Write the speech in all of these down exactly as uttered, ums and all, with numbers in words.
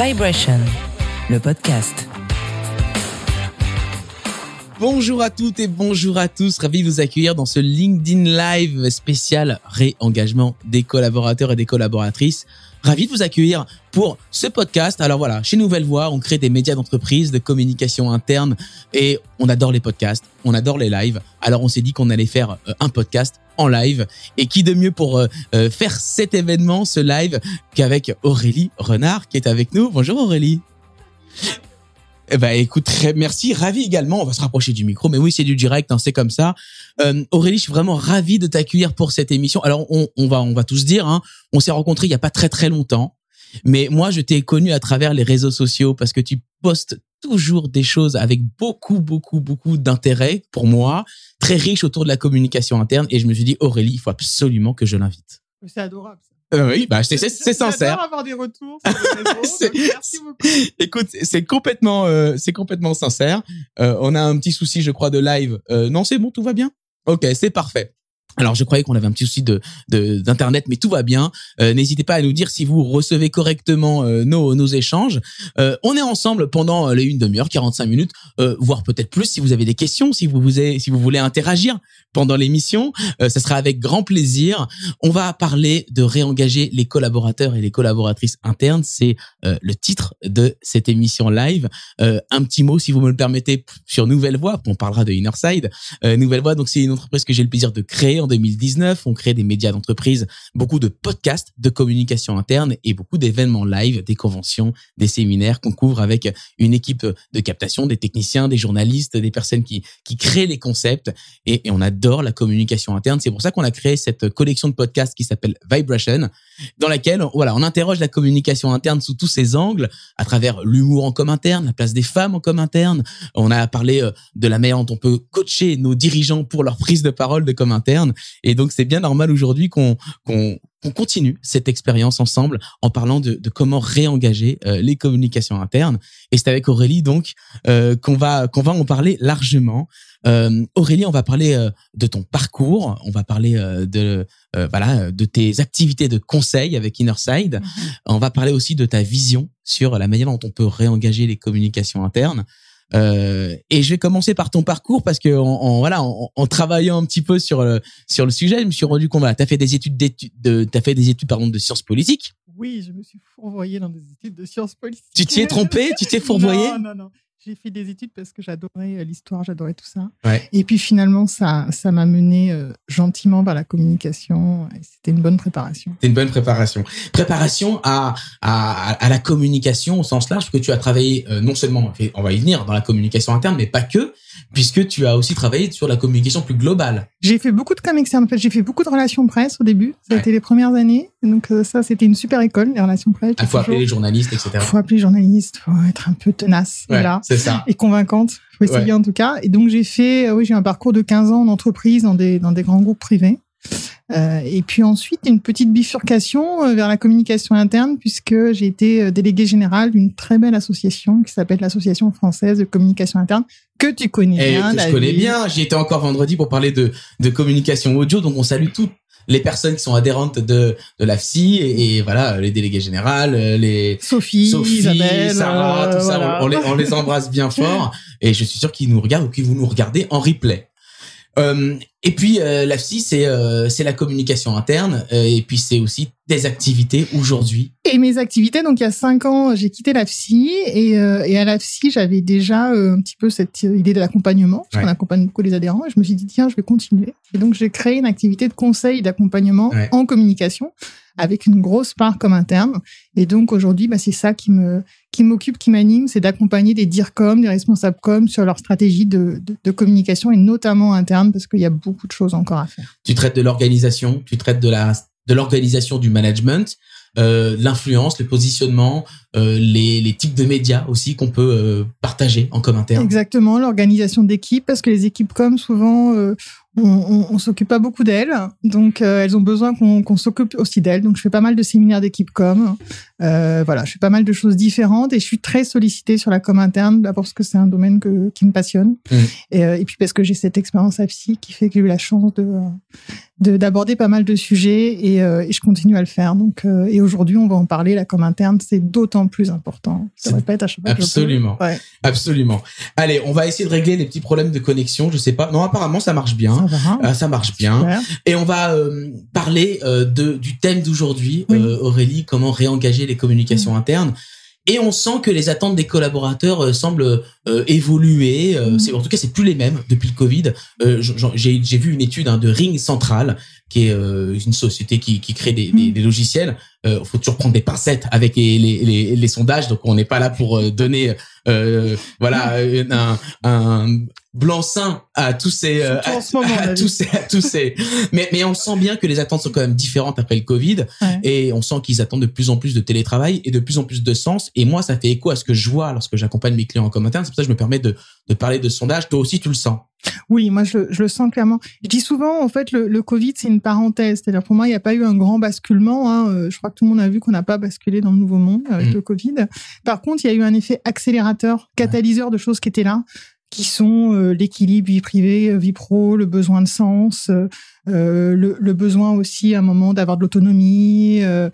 Vibration, le podcast. Bonjour à toutes et bonjour à tous. Ravi de vous accueillir dans ce LinkedIn Live spécial réengagement des collaborateurs et des collaboratrices. Ravi de vous accueillir pour ce podcast. Alors voilà, chez Nouvelle Voix, on crée des médias d'entreprise, de communication interne et on adore les podcasts, on adore les lives. Alors on s'est dit qu'on allait faire un podcast en live et qui de mieux pour faire cet événement, ce live, qu'avec Aurélie Renard qui est avec nous. Bonjour Aurélie. Eh ben, écoute, très merci, ravi également. On va se rapprocher du micro, mais oui, c'est du direct, hein, c'est comme ça. Euh, Aurélie, je suis vraiment ravi de t'accueillir pour cette émission. Alors, on, on va, on va tous dire, hein, on s'est rencontrés il y a pas très très longtemps, mais moi, je t'ai connu à travers les réseaux sociaux parce que tu postes toujours des choses avec beaucoup, beaucoup, beaucoup d'intérêt pour moi, très riche autour de la communication interne. Et je me suis dit, Aurélie, il faut absolument que je l'invite. C'est adorable. Euh, oui, bah, c'est, c'est, c'est sincère. J'adore avoir des retours sur les réseaux, c'est, donc merci beaucoup. Écoute, c'est complètement, euh, c'est complètement sincère. Euh, on a un petit souci, je crois, de live. Euh, non, c'est bon, tout va bien? Ok, c'est parfait. Alors, je croyais qu'on avait un petit souci de, de d'internet, mais tout va bien. Euh, n'hésitez pas à nous dire si vous recevez correctement euh, nos nos échanges. Euh, on est ensemble pendant les une demi-heure, quarante-cinq minutes, euh, voire peut-être plus si vous avez des questions, si vous vous avez, si vous voulez interagir pendant l'émission, euh, ça sera avec grand plaisir. On va parler de réengager les collaborateurs et les collaboratrices internes, c'est euh, le titre de cette émission live. Euh, un petit mot, si vous me le permettez, sur Nouvelle Voix. On parlera de InnerSide. Euh, Nouvelle Voix, donc c'est une entreprise que j'ai le plaisir de créer en deux mille dix-neuf, on crée des médias d'entreprise, beaucoup de podcasts de communication interne et beaucoup d'événements live, des conventions, des séminaires qu'on couvre avec une équipe de captation, des techniciens, des journalistes, des personnes qui qui créent les concepts et, et on adore la communication interne. C'est pour ça qu'on a créé cette collection de podcasts qui s'appelle Vibration, dans laquelle voilà, on interroge la communication interne sous tous ses angles, à travers l'humour en com interne, la place des femmes en com interne. On a parlé de la manière dont on peut coacher nos dirigeants pour leur prise de parole de com interne. Et donc, c'est bien normal aujourd'hui qu'on, qu'on, qu'on continue cette expérience ensemble en parlant de, de comment réengager euh, les communications internes. Et c'est avec Aurélie, donc, euh, qu'on va, qu'on va en parler largement. Euh, Aurélie, on va parler euh, de ton parcours, on va parler euh, de, euh, voilà, de tes activités de conseil avec InnerSide. Mmh. On va parler aussi de ta vision sur la manière dont on peut réengager les communications internes. Euh, et je vais commencer par ton parcours parce que, en, en voilà, en, en travaillant un petit peu sur le sur le sujet, je me suis rendu compte. Voilà, t'as fait des études d'études, de, t'as fait des études, pardon, de sciences politiques. Oui, je me suis fourvoyée dans des études de sciences politiques. Tu t'y es trompée, tu t'es fourvoyée. Non, non, non. J'ai fait des études parce que j'adorais l'histoire, j'adorais tout ça. Ouais. Et puis finalement, ça, ça m'a menée euh, gentiment vers la communication. Et c'était une bonne préparation. C'était une bonne préparation. Préparation à, à, à la communication au sens large, parce que tu as travaillé euh, non seulement, on va y venir, dans la communication interne, mais pas que, puisque tu as aussi travaillé sur la communication plus globale. J'ai fait beaucoup de com externe. En fait, j'ai fait beaucoup de relations presse au début. Ça a ouais. été les premières années. Donc euh, ça, c'était une super école, les relations presse. Il faut toujours appeler les journalistes, et cetera. Il faut appeler les journalistes, il faut être un peu tenace. Ouais. Là. C'est ça. Et convaincante. Faut essayer ouais. en tout cas. Et donc, j'ai fait, oui, j'ai un parcours de quinze ans en entreprise, dans des, dans des grands groupes privés. Euh, et puis ensuite, une petite bifurcation vers la communication interne, puisque j'ai été déléguée générale d'une très belle association qui s'appelle l'Association française de communication interne, que tu connais et bien. Que je connais vie. bien. J'y étais encore vendredi pour parler de, de communication audio. Donc, on salue toutes les personnes qui sont adhérentes de, de l'A V S I et, et voilà, les délégués générales, les Sophie, Sophie Isabelle, Sarah, tout euh, ça, voilà. on, on, les, on les embrasse bien fort et je suis sûr qu'ils nous regardent ou qu'ils vous nous regardez en replay. Euh, et puis, euh, l'A V S I, c'est, euh, c'est la communication interne euh, et puis c'est aussi des activités aujourd'hui. Et mes activités, donc il y a cinq ans, j'ai quitté l'A V S I et, euh, et à l'A V S I, j'avais déjà euh, un petit peu cette idée de l'accompagnement, parce ouais. qu'on accompagne beaucoup les adhérents et je me suis dit, tiens, je vais continuer. Et donc, j'ai créé une activité de conseil et d'accompagnement ouais. en communication avec une grosse part comme interne. Et donc, aujourd'hui, bah, c'est ça qui me, qui m'occupe, qui m'anime, c'est d'accompagner des DIRCOM, des responsables com sur leur stratégie de, de, de communication et notamment interne parce qu'il y a beaucoup de choses encore à faire. Tu traites de l'organisation, tu traites de la, de l'organisation du management, euh, l'influence, le positionnement, euh, les, les types de médias aussi qu'on peut euh, partager en com interne. Exactement, l'organisation d'équipes parce que les équipes com souvent... Euh, On ne s'occupe pas beaucoup d'elles, donc euh, elles ont besoin qu'on, qu'on s'occupe aussi d'elles. Donc, je fais pas mal de séminaires d'équipe com. Euh, voilà, je fais pas mal de choses différentes et je suis très sollicitée sur la com interne là, parce que c'est un domaine que, qui me passionne. Mmh. Et, euh, et puis, parce que j'ai cette expérience A V S I qui fait que j'ai eu la chance de, de, d'aborder pas mal de sujets et, euh, et je continue à le faire. Donc, euh, et aujourd'hui, on va en parler, là, comme interne, c'est d'autant plus important. Ça répète à chaque fois. Absolument. Ouais. Absolument. Allez, on va essayer de régler les petits problèmes de connexion. Je sais pas. Non, apparemment, ça marche bien. Ça, va, hein. euh, ça marche bien. Super. Et on va euh, parler euh, de, du thème d'aujourd'hui, oui. euh, Aurélie, comment réengager les communications oui. internes. Et on sent que les attentes des collaborateurs euh, semblent euh, évoluer. Euh, mmh. c'est, en tout cas, c'est plus les mêmes depuis le Covid. Euh, j'ai, j'ai vu une étude hein, de Ring Central, qui est euh, une société qui, qui crée des, mmh. des, des logiciels. Euh, faut toujours prendre des pincettes avec les, les, les, les sondages. Donc, on n'est pas là pour euh, donner euh, voilà mmh. un, un blanc-seing à tous ces euh, à, ce moment, à, à tous ces à tous ces. mais mais on sent bien que les attentes sont quand même différentes après le Covid ouais. et on sent qu'ils attendent de plus en plus de télétravail et de plus en plus de sens. Et moi, ça fait écho à ce que je vois lorsque j'accompagne mes clients en com interne. C'est pour ça que je me permets de de parler de sondage. Toi aussi, tu le sens. Oui, moi, je, je le sens clairement. Je dis souvent, en fait, le, le Covid, c'est une parenthèse. C'est-à-dire, pour moi, il n'y a pas eu un grand basculement. Hein. Je crois que tout le monde a vu qu'on n'a pas basculé dans le nouveau monde avec mmh. le Covid. Par contre, il y a eu un effet accélérateur, catalyseur de choses qui étaient là, qui sont euh, l'équilibre vie privée, vie pro, le besoin de sens, euh, le, le besoin aussi, à un moment, d'avoir de l'autonomie, euh,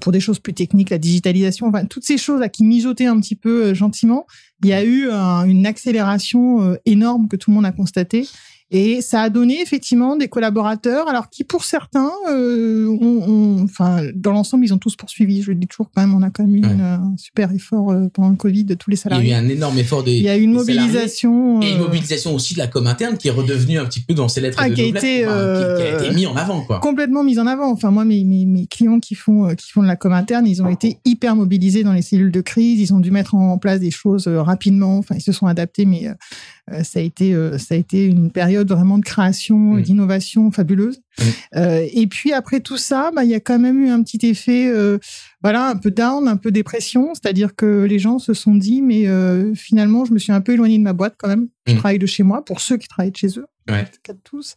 pour des choses plus techniques, la digitalisation, enfin, toutes ces choses-là qui mijotaient un petit peu euh, gentiment, il y a eu un, une accélération euh, énorme que tout le monde a constatée. Et ça a donné effectivement des collaborateurs, alors qui pour certains, euh, ont, ont, enfin, dans l'ensemble, ils ont tous poursuivi. Je le dis toujours quand même, on a quand même eu ouais. un super effort euh, pendant le Covid de tous les salariés. Il y a eu un énorme effort des. Il y a eu une mobilisation. Euh... Et une mobilisation aussi de la com interne qui est redevenue un petit peu dans ses lettres ah, de noblesse, enfin, euh... qui, qui a été mis en avant, quoi. Complètement mise en avant. Enfin, moi, mes, mes, mes clients qui font, euh, qui font de la com interne, ils ont ah. été hyper mobilisés dans les cellules de crise. Ils ont dû mettre en place des choses euh, rapidement. Enfin, ils se sont adaptés, mais. Euh, Ça a été, ça a été une période vraiment de création, mmh. d'innovation fabuleuse. Mmh. Euh, et puis après tout ça, bah, il y a quand même eu un petit effet, euh, voilà, un peu down, un peu dépression. C'est-à-dire que les gens se sont dit, mais euh, finalement, je me suis un peu éloignée de ma boîte quand même. Je mmh. travaille de chez moi, pour ceux qui travaillent de chez eux, ouais. tous.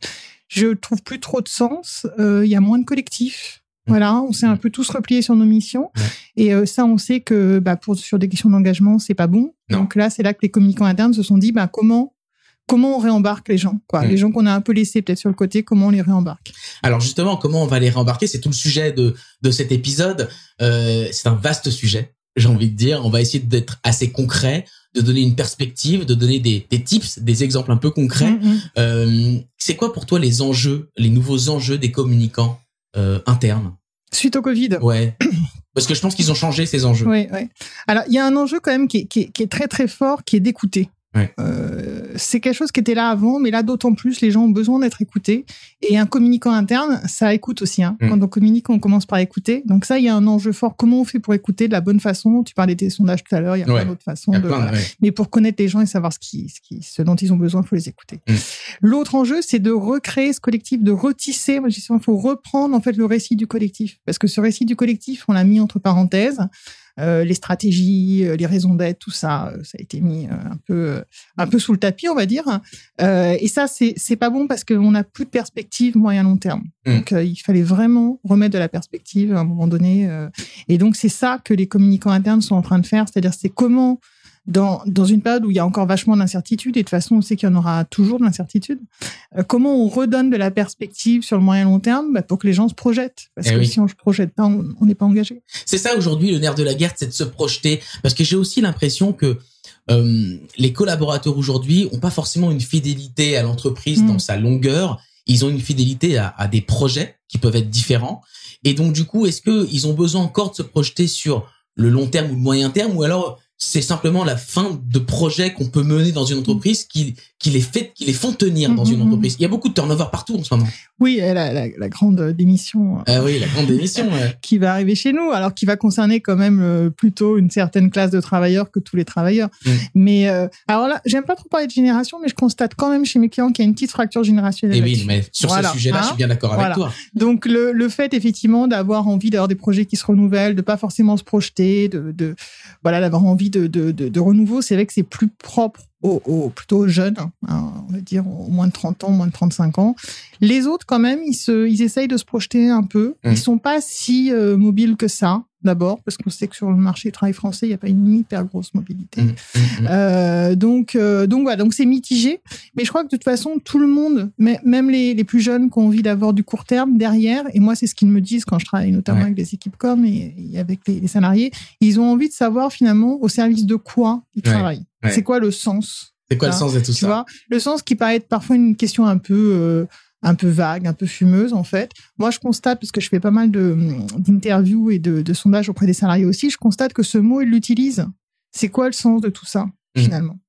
Je trouve plus trop de sens. Euh, il y a moins de collectifs. Voilà, on s'est un peu tous repliés sur nos missions. Ouais. Et euh, ça, on sait que bah, pour, sur des questions d'engagement, c'est pas bon. Non. Donc là, c'est là que les communicants internes se sont dit bah, comment, comment on réembarque les gens quoi. Mmh. Les gens qu'on a un peu laissés peut-être sur le côté, comment on les réembarque. Alors justement, comment on va les réembarquer? C'est tout le sujet de, de cet épisode. Euh, c'est un vaste sujet, j'ai envie de dire. On va essayer d'être assez concret, de donner une perspective, de donner des, des tips, des exemples un peu concrets. Mmh. Euh, c'est quoi pour toi les enjeux, les nouveaux enjeux des communicants Euh, interne. Suite au Covid. Ouais. Parce que je pense qu'ils ont changé ces enjeux. Oui, oui. Alors, il y a un enjeu quand même qui est, qui est, qui est très, très fort, qui est d'écouter. Ouais. Euh, c'est quelque chose qui était là avant, mais là, d'autant plus, les gens ont besoin d'être écoutés. Et un communicant interne, ça écoute aussi. Hein. Mmh. Quand on communique, on commence par écouter. Donc ça, il y a un enjeu fort. Comment on fait pour écouter de la bonne façon? Tu parlais des sondages tout à l'heure, il y a ouais. plein d'autres façons. De, plein, ouais. Mais pour connaître les gens et savoir ce, qui, ce, qui, ce dont ils ont besoin, il faut les écouter. Mmh. L'autre enjeu, c'est de recréer ce collectif, de retisser. Moi, je dis, il faut reprendre en fait, le récit du collectif. Parce que ce récit du collectif, on l'a mis entre parenthèses. Euh, les stratégies, euh, les raisons d'être, tout ça, euh, ça a été mis euh, un peu, euh, un peu sous le tapis, on va dire. Euh, et ça, c'est, c'est pas bon parce qu'on n'a plus de perspective moyen-long terme. Mmh. Donc, euh, il fallait vraiment remettre de la perspective à un moment donné. Euh, et donc, c'est ça que les communicants internes sont en train de faire. C'est-à-dire, c'est comment, dans, dans une période où il y a encore vachement d'incertitudes, et de toute façon, on sait qu'il y en aura toujours de l'incertitude, euh, comment on redonne de la perspective sur le moyen-long terme bah, pour que les gens se projettent. Parce eh que oui. si on ne se projette pas, on n'est pas engagé. C'est ça, aujourd'hui, le nerf de la guerre, c'est de se projeter. Parce que j'ai aussi l'impression que euh, les collaborateurs aujourd'hui n'ont pas forcément une fidélité à l'entreprise mmh. dans sa longueur. Ils ont une fidélité à, à des projets qui peuvent être différents. Et donc, du coup, est-ce qu'ils ont besoin encore de se projeter sur le long terme ou le moyen terme ou alors c'est simplement la fin de projets qu'on peut mener dans une entreprise qui, qui, les, fait, qui les font tenir dans mmh, une entreprise. Il y a beaucoup de turnover partout en ce moment. Oui, la, la, la grande démission. Ah oui, la grande démission. Ouais. Qui va arriver chez nous, alors qui va concerner quand même plutôt une certaine classe de travailleurs que tous les travailleurs. Mmh. Mais euh, alors là, j'aime pas trop parler de génération, mais je constate quand même chez mes clients qu'il y a une petite fracture générationnelle. Et oui, mais sur voilà. ce sujet-là, hein? je suis bien d'accord voilà. avec toi. Donc le, le fait effectivement d'avoir envie d'avoir des projets qui se renouvellent, de pas forcément se projeter, de, de voilà d'avoir envie De, de, de, de renouveau, c'est vrai que c'est plus propre aux, aux, plutôt aux jeunes, hein, on va dire aux moins de trente ans, moins de trente-cinq ans. Les autres, quand même, ils, se, ils essayent de se projeter un peu. Mmh. Ils ne sont pas si euh, mobiles que ça, d'abord, parce qu'on sait que sur le marché du travail français, il n'y a pas une hyper grosse mobilité. Mmh. Mmh. Euh, donc, euh, donc, voilà, donc c'est mitigé. Mais je crois que de toute façon, tout le monde, même les, les plus jeunes qui ont envie d'avoir du court terme derrière, et moi, c'est ce qu'ils me disent quand je travaille notamment ouais. avec les équipes com et, et avec les, les salariés, ils ont envie de savoir finalement au service de quoi ils ouais. travaillent. Ouais. C'est quoi le sens? C'est quoi là, le sens de tout tu ça vois, le sens qui paraît être parfois une question un peu, euh, un peu vague, un peu fumeuse en fait. Moi, je constate, parce que je fais pas mal de, d'interviews et de, de sondages auprès des salariés aussi, je constate que ce mot, ils l'utilisent. C'est quoi le sens de tout ça, finalement mmh.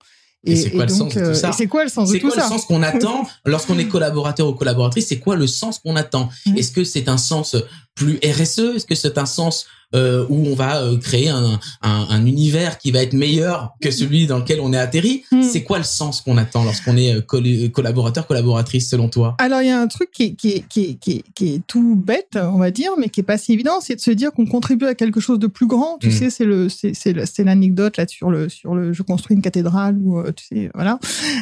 Et, et c'est quoi, quoi le sens de tout ça? C'est quoi le sens de tout ça? C'est quoi le sens qu'on attend lorsqu'on est collaborateur ou collaboratrice? C'est quoi le sens qu'on attend? Mmh. Est-ce que c'est un sens plus R S E? Est-ce que c'est un sens... Euh, où on va euh, créer un, un, un univers qui va être meilleur que celui dans lequel on est atterri. Mm. C'est quoi le sens qu'on attend lorsqu'on est euh, coll- collaborateur, collaboratrice, selon toi? Alors, il y a un truc qui est, qui, est, qui, est, qui, est, qui est tout bête, on va dire, mais qui n'est pas si évident, c'est de se dire qu'on contribue à quelque chose de plus grand. Tu mm. sais, c'est, le, c'est, c'est, le, c'est l'anecdote là, sur, le, sur le « je construis une cathédrale » ou tu sais, voilà,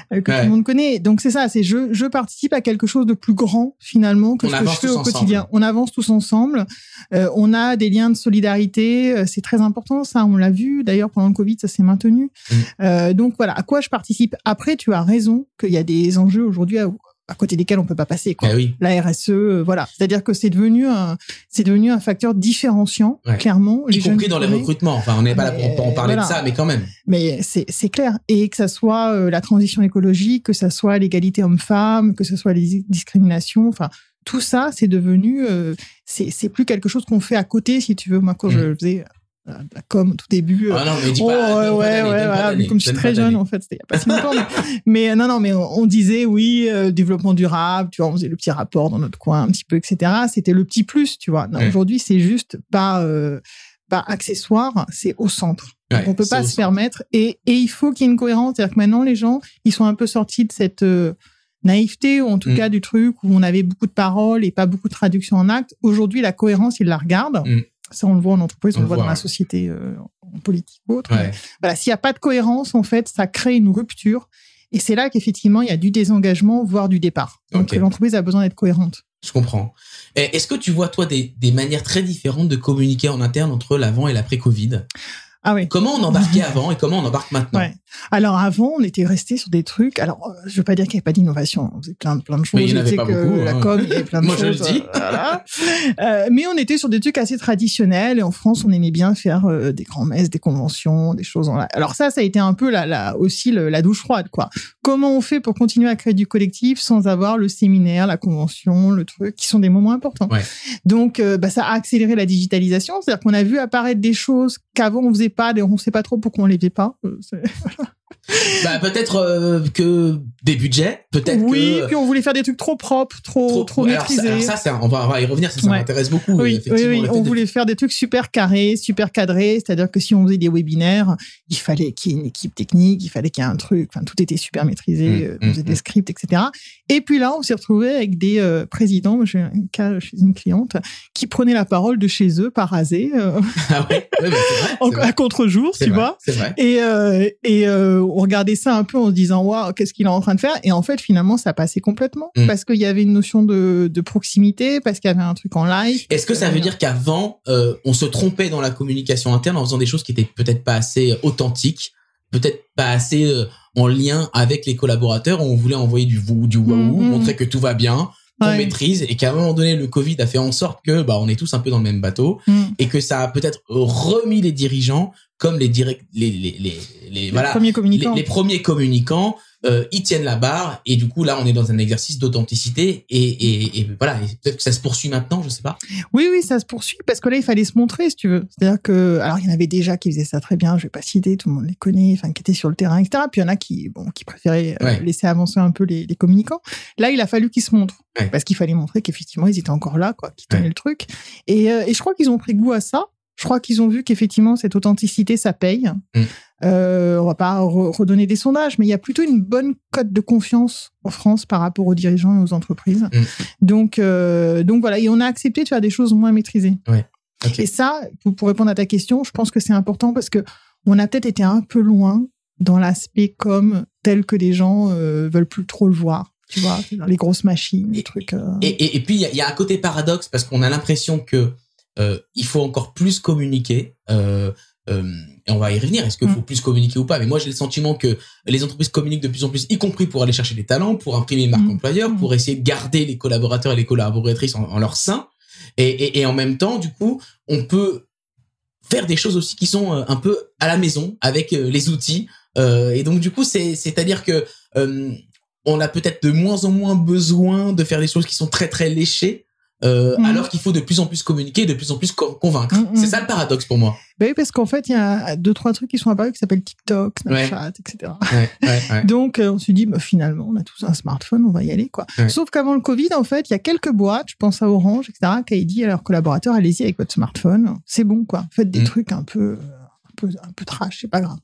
que ouais. tout le monde connaît. Donc, c'est ça, c'est je, « je participe à quelque chose de plus grand, finalement, que on ce que je fais au ensemble. Quotidien. » On avance tous ensemble. Euh, on a des liens de solidarité. C'est très important, ça, on l'a vu. D'ailleurs, pendant le Covid, ça s'est maintenu. Mmh. Euh, donc, voilà, à quoi je participe. Après, tu as raison qu'il y a des enjeux aujourd'hui à, à côté desquels on ne peut pas passer. Quoi. Eh oui. La R S E, euh, voilà. C'est-à-dire que c'est devenu un, c'est devenu un facteur différenciant, ouais. clairement. Y compris dans les recrutements. Enfin, on n'est pas là pour, pour en parler voilà. de ça, mais quand même. Mais c'est, c'est clair. Et que ça soit euh, la transition écologique, que ça soit l'égalité homme-femme, que ce soit les discriminations, enfin... Tout ça, c'est devenu, euh, c'est, c'est plus quelque chose qu'on fait à côté, si tu veux. Moi, quand mmh. je le faisais, euh, comme au tout début, euh, ah non, mais dis oh, pas, ouais, ouais, ouais, voilà, comme je suis très jeune, en fait, c'était il n'y a pas si longtemps. mais, mais non, non, mais on, on disait, oui, euh, développement durable, tu vois, on faisait le petit rapport dans notre coin, un petit peu, et cetera. C'était le petit plus, tu vois. Non, mmh. Aujourd'hui, c'est juste pas, euh, pas accessoire, c'est au centre. Ouais, on ne peut pas se centre. Permettre. Et, et il faut qu'il y ait une cohérence. C'est-à-dire que maintenant, les gens, ils sont un peu sortis de cette... Euh, naïveté ou en tout mmh. cas du truc où on avait beaucoup de paroles et pas beaucoup de traduction en actes. Aujourd'hui, la cohérence, ils la regardent. Mmh. Ça, on le voit en entreprise, on, on le voit, voit dans la société, euh, en politique ou autre. Ouais. Voilà, s'il n'y a pas de cohérence, en fait, ça crée une rupture. Et c'est là qu'effectivement, il y a du désengagement, voire du départ. Donc, okay. l'entreprise a besoin d'être cohérente. Je comprends. Est-ce que tu vois, toi, des, des manières très différentes de communiquer en interne entre l'avant et l'après-Covid ? Ah oui. Comment on embarquait avant et comment on embarque maintenant? Ouais. Alors avant, on était resté sur des trucs. Alors, je ne veux pas dire qu'il n'y avait pas d'innovation. On faisait plein, plein de choses. Mais il n'y en avait pas beaucoup. La com, il y avait plein de choses. Moi, je le dis. Voilà. Euh, mais on était sur des trucs assez traditionnels. Et en France, on aimait bien faire euh, des grands messes, des conventions, des choses. En la... Alors ça, ça a été un peu la, la, aussi le, la douche froide, quoi. Comment on fait pour continuer à créer du collectif sans avoir le séminaire, la convention, le truc, qui sont des moments importants. Ouais. Donc, euh, bah, ça a accéléré la digitalisation. C'est-à-dire qu'on a vu apparaître des choses qu'avant, on faisait pas, on ne sait pas trop pourquoi on les fait pas. bah, peut-être euh, que des budgets, peut-être oui, que... puis on voulait faire des trucs trop propres, trop, trop, trop alors maîtrisés. Ça, alors ça, ça on, va, on va y revenir, ça, ça ouais. m'intéresse beaucoup. Oui, effectivement, oui, oui. on de... voulait faire des trucs super carrés, super cadrés, c'est-à-dire que si on faisait des webinaires, il fallait qu'il y ait une équipe technique, il fallait qu'il y ait un truc, enfin, tout était super maîtrisé, mmh, on faisait mmh. des scripts, et cetera. Et puis là, on s'est retrouvé avec des euh, présidents, j'ai un cas chez une cliente, qui prenaient la parole de chez eux, par rasé, euh... ah ouais, ouais, bah, c'est vrai, c'est vrai. à contre-jour, c'est tu vrai, vois. C'est vrai. Et, euh, et euh, on regardait ça un peu en se disant waouh, qu'est-ce qu'il est en train de faire? Et en fait, finalement, ça passait complètement mmh. parce qu'il y avait une notion de, de proximité, parce qu'il y avait un truc en live. Est-ce que ça veut dire qu'avant, euh, on se trompait dans la communication interne en faisant des choses qui étaient peut-être pas assez authentiques, peut-être pas assez euh, en lien avec les collaborateurs? On voulait envoyer du vous, du waouh, mmh, mmh. montrer que tout va bien, qu'on ouais. maîtrise, et qu'à un moment donné, le Covid a fait en sorte que bah on est tous un peu dans le même bateau mmh. et que ça a peut-être remis les dirigeants comme les direct, les les les, les, les voilà, premiers communicants. Les, les premiers communicants, euh, ils tiennent la barre et du coup là, on est dans un exercice d'authenticité et et, et voilà. Et peut-être que ça se poursuit maintenant, je sais pas. Oui, oui, ça se poursuit parce que là, il fallait se montrer, si tu veux. C'est-à-dire que alors il y en avait déjà qui faisaient ça très bien. Je vais pas citer, tout le monde les connaît, enfin qui étaient sur le terrain, et cetera. Puis il y en a qui bon, qui préféraient ouais. euh, laisser avancer un peu les, les communicants. Là, il a fallu qu'ils se montrent ouais. parce qu'il fallait montrer qu'effectivement, ils étaient encore là, quoi, qu'ils tenaient ouais. le truc. Et euh, et je crois qu'ils ont pris goût à ça. Je crois qu'ils ont vu qu'effectivement, cette authenticité, ça paye. Mmh. Euh, on va pas re- redonner des sondages, mais il y a plutôt une bonne cote de confiance en France par rapport aux dirigeants et aux entreprises. Mmh. Donc, euh, donc voilà. Et on a accepté de faire des choses moins maîtrisées. Ouais. Okay. Et ça, pour, pour répondre à ta question, je pense que c'est important parce que on a peut-être été un peu loin dans l'aspect comme tel que les gens euh, veulent plus trop le voir. Tu vois, dans les grosses machines, les trucs. Euh... Et, et, et puis, il y, y a un côté paradoxe parce qu'on a l'impression que euh, il faut encore plus communiquer. Euh, euh, et on va y revenir. Est-ce qu'il mmh. faut plus communiquer ou pas? Mais moi, j'ai le sentiment que les entreprises communiquent de plus en plus, y compris pour aller chercher des talents, pour imprimer une marque mmh. employeur, mmh. pour essayer de garder les collaborateurs et les collaboratrices en, en leur sein. Et, et, et en même temps, du coup, on peut faire des choses aussi qui sont un peu à la maison avec les outils. Euh, et donc, du coup, c'est, c'est-à-dire que... Euh, on a peut-être de moins en moins besoin de faire des choses qui sont très, très léchées, euh, mmh. alors qu'il faut de plus en plus communiquer, de plus en plus convaincre. Mmh, mmh. C'est ça le paradoxe pour moi. Ben oui, parce qu'en fait, il y a deux, trois trucs qui sont apparus qui s'appellent TikTok, Snapchat, ouais. et cetera. Ouais, ouais, ouais. Donc, on se dit, bah, finalement, on a tous un smartphone, on va y aller, quoi. Ouais. Sauf qu'avant le Covid, en fait, il y a quelques boîtes, je pense à Orange, et cetera, qui avaient dit à leurs collaborateurs, allez-y avec votre smartphone, c'est bon, quoi. Faites des mmh. trucs un peu, un peu, un peu trash, c'est pas grave.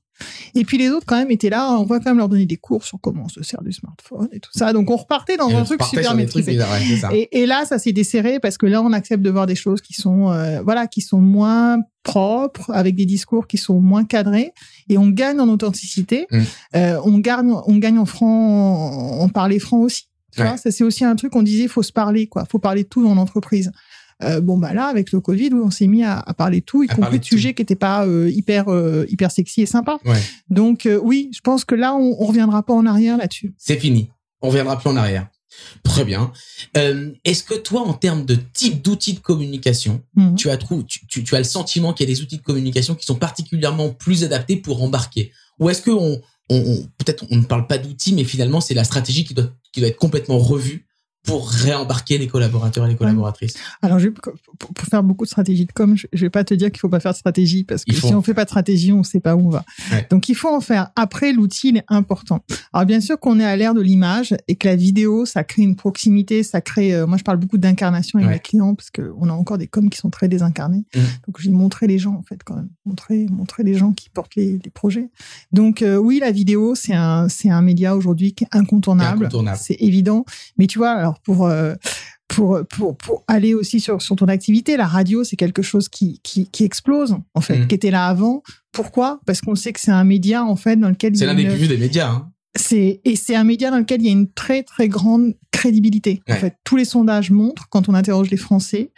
Et puis les autres quand même étaient là, on va quand même leur donner des cours sur comment on se sert du smartphone et tout ça. Donc on repartait dans et un truc super maîtrisé. Bizarre, ouais, c'est ça. Et, et là, ça s'est desserré parce que là, on accepte de voir des choses qui sont, euh, voilà, qui sont moins propres, avec des discours qui sont moins cadrés, et on gagne en authenticité. Mmh. Euh, on gagne, on gagne en franc, en parler franc aussi. Tu ouais. vois, ça c'est aussi un truc qu'on disait, faut se parler, quoi, faut parler de tout en entreprise. Euh, bon, bah là, avec le Covid, oui, on s'est mis à, à parler de tout, y compris de sujets qui n'étaient pas euh, hyper, euh, hyper sexy et sympa. Ouais. Donc, euh, oui, je pense que là, on ne reviendra pas en arrière là-dessus. C'est fini. On ne reviendra plus en arrière. Très bien. Euh, est-ce que toi, en termes de type d'outils de communication, mmh. tu as trou- tu, tu, tu as le sentiment qu'il y a des outils de communication qui sont particulièrement plus adaptés pour embarquer? Ou est-ce qu'on on, on, peut-être on ne parle pas d'outils, mais finalement, c'est la stratégie qui doit, qui doit être complètement revue pour réembarquer les collaborateurs et les collaboratrices? Alors, je, pour faire beaucoup de stratégie de com, je ne vais pas te dire qu'il ne faut pas faire de stratégie, parce que si on ne fait pas de stratégie, on ne sait pas où on va. Ouais. Donc, il faut en faire. Après, l'outil, il est important. Alors, bien sûr qu'on est à l'ère de l'image et que la vidéo, ça crée une proximité, ça crée... Euh, moi, je parle beaucoup d'incarnation avec ouais. mes clients, parce qu'on a encore des coms qui sont très désincarnés. Mmh. Donc, j'ai montré les gens, en fait, quand même. Montrer, montrer les gens qui portent les, les projets. Donc, euh, oui, la vidéo, c'est un, c'est un média aujourd'hui qui est incontournable. C'est incontournable. C'est évident. Mais tu vois, alors, Pour, pour, pour, pour aller aussi sur, sur ton activité, la radio, c'est quelque chose qui, qui, qui explose, en fait, mmh. qui était là avant. Pourquoi ? Parce qu'on sait que c'est un média, en fait, dans lequel... C'est l'un des plus vus des médias. Hein. C'est, et c'est un média dans lequel il y a une très, très grande crédibilité. Ouais. En fait, tous les sondages montrent, quand on interroge les Français,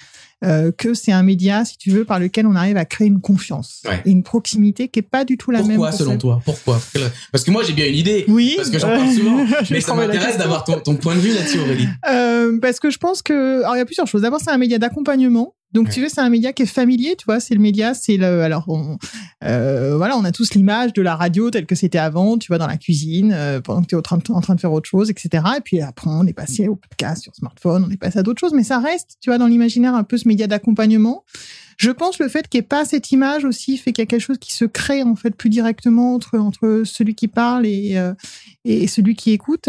euh, que c'est un média, si tu veux, par lequel on arrive à créer une confiance ouais. et une proximité qui n'est pas du tout la Pourquoi, même. Selon cette... toi Pourquoi, selon toi Pourquoi Parce que moi, j'ai bien une idée, oui, parce que j'en parle souvent, mais ça m'intéresse d'avoir ton, ton point de vue là-dessus, Aurélie. Euh, parce que je pense que... Alors, il y a plusieurs choses. D'abord, c'est un média d'accompagnement. Donc, ouais. tu veux, c'est un média qui est familier, tu vois. C'est le média, c'est le... Alors, on, euh, voilà, on a tous l'image de la radio telle que c'était avant. Tu vas dans la cuisine euh, pendant que tu es en train de faire autre chose, et cetera. Et puis après, on est passé au podcast, sur smartphone, on est passé à d'autres choses. Mais ça reste, tu vois, dans l'imaginaire un peu ce média d'accompagnement. Je pense le fait qu'il n'y ait pas cette image aussi fait qu'il y a quelque chose qui se crée, en fait, plus directement entre, entre celui qui parle et, euh, et celui qui écoute.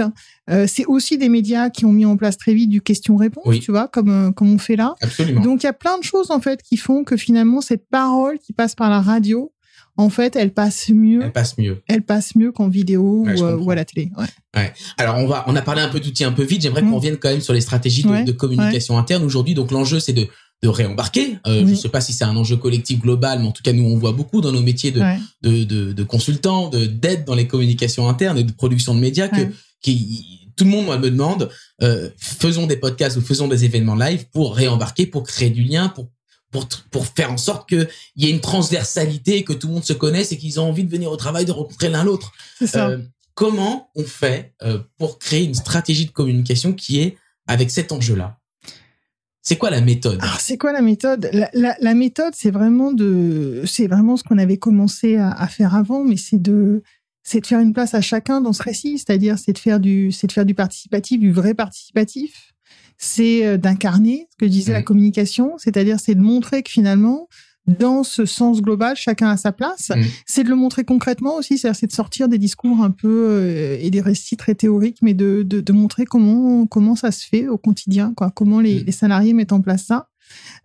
Euh, c'est aussi des médias qui ont mis en place très vite du question-réponse, oui. tu vois, comme, comme on fait là. Absolument. Donc, il y a plein de choses, en fait, qui font que finalement, cette parole qui passe par la radio, en fait, elle passe mieux. Elle passe mieux. Elle passe mieux qu'en vidéo ouais, ou, ou à la télé. Ouais. Ouais. Alors, on va, on a parlé un peu d'outils un peu vite. J'aimerais mmh. qu'on revienne quand même sur les stratégies de, ouais. de communication ouais. interne aujourd'hui. Donc, l'enjeu, c'est de de réembarquer. Euh, oui. Je ne sais pas si c'est un enjeu collectif global, mais en tout cas, nous, on voit beaucoup dans nos métiers de, ouais. de, de, de consultants, de, d'aide dans les communications internes et de production de médias, que ouais. qui, tout le monde moi, me demande, euh, faisons des podcasts ou faisons des événements live pour réembarquer, pour créer du lien, pour, pour, pour faire en sorte qu'il y ait une transversalité, que tout le monde se connaisse et qu'ils ont envie de venir au travail, de rencontrer l'un l'autre. C'est ça. Euh, comment on fait euh, pour créer une stratégie de communication qui est avec cet enjeu-là? C'est quoi la méthode ? Alors, c'est quoi la méthode ? La, la, la méthode, c'est vraiment de, c'est vraiment ce qu'on avait commencé à, à faire avant, mais c'est de, c'est de faire une place à chacun dans ce récit, c'est-à-dire c'est de faire du, c'est de faire du participatif, du vrai participatif, c'est d'incarner ce que disait mmh. la communication, c'est-à-dire c'est de montrer que finalement, dans ce sens global, chacun a sa place. Mmh. C'est de le montrer concrètement aussi, c'est-à-dire c'est de sortir des discours un peu euh, et des récits très théoriques, mais de, de, de montrer comment, comment ça se fait au quotidien, quoi, comment les, mmh. les salariés mettent en place ça.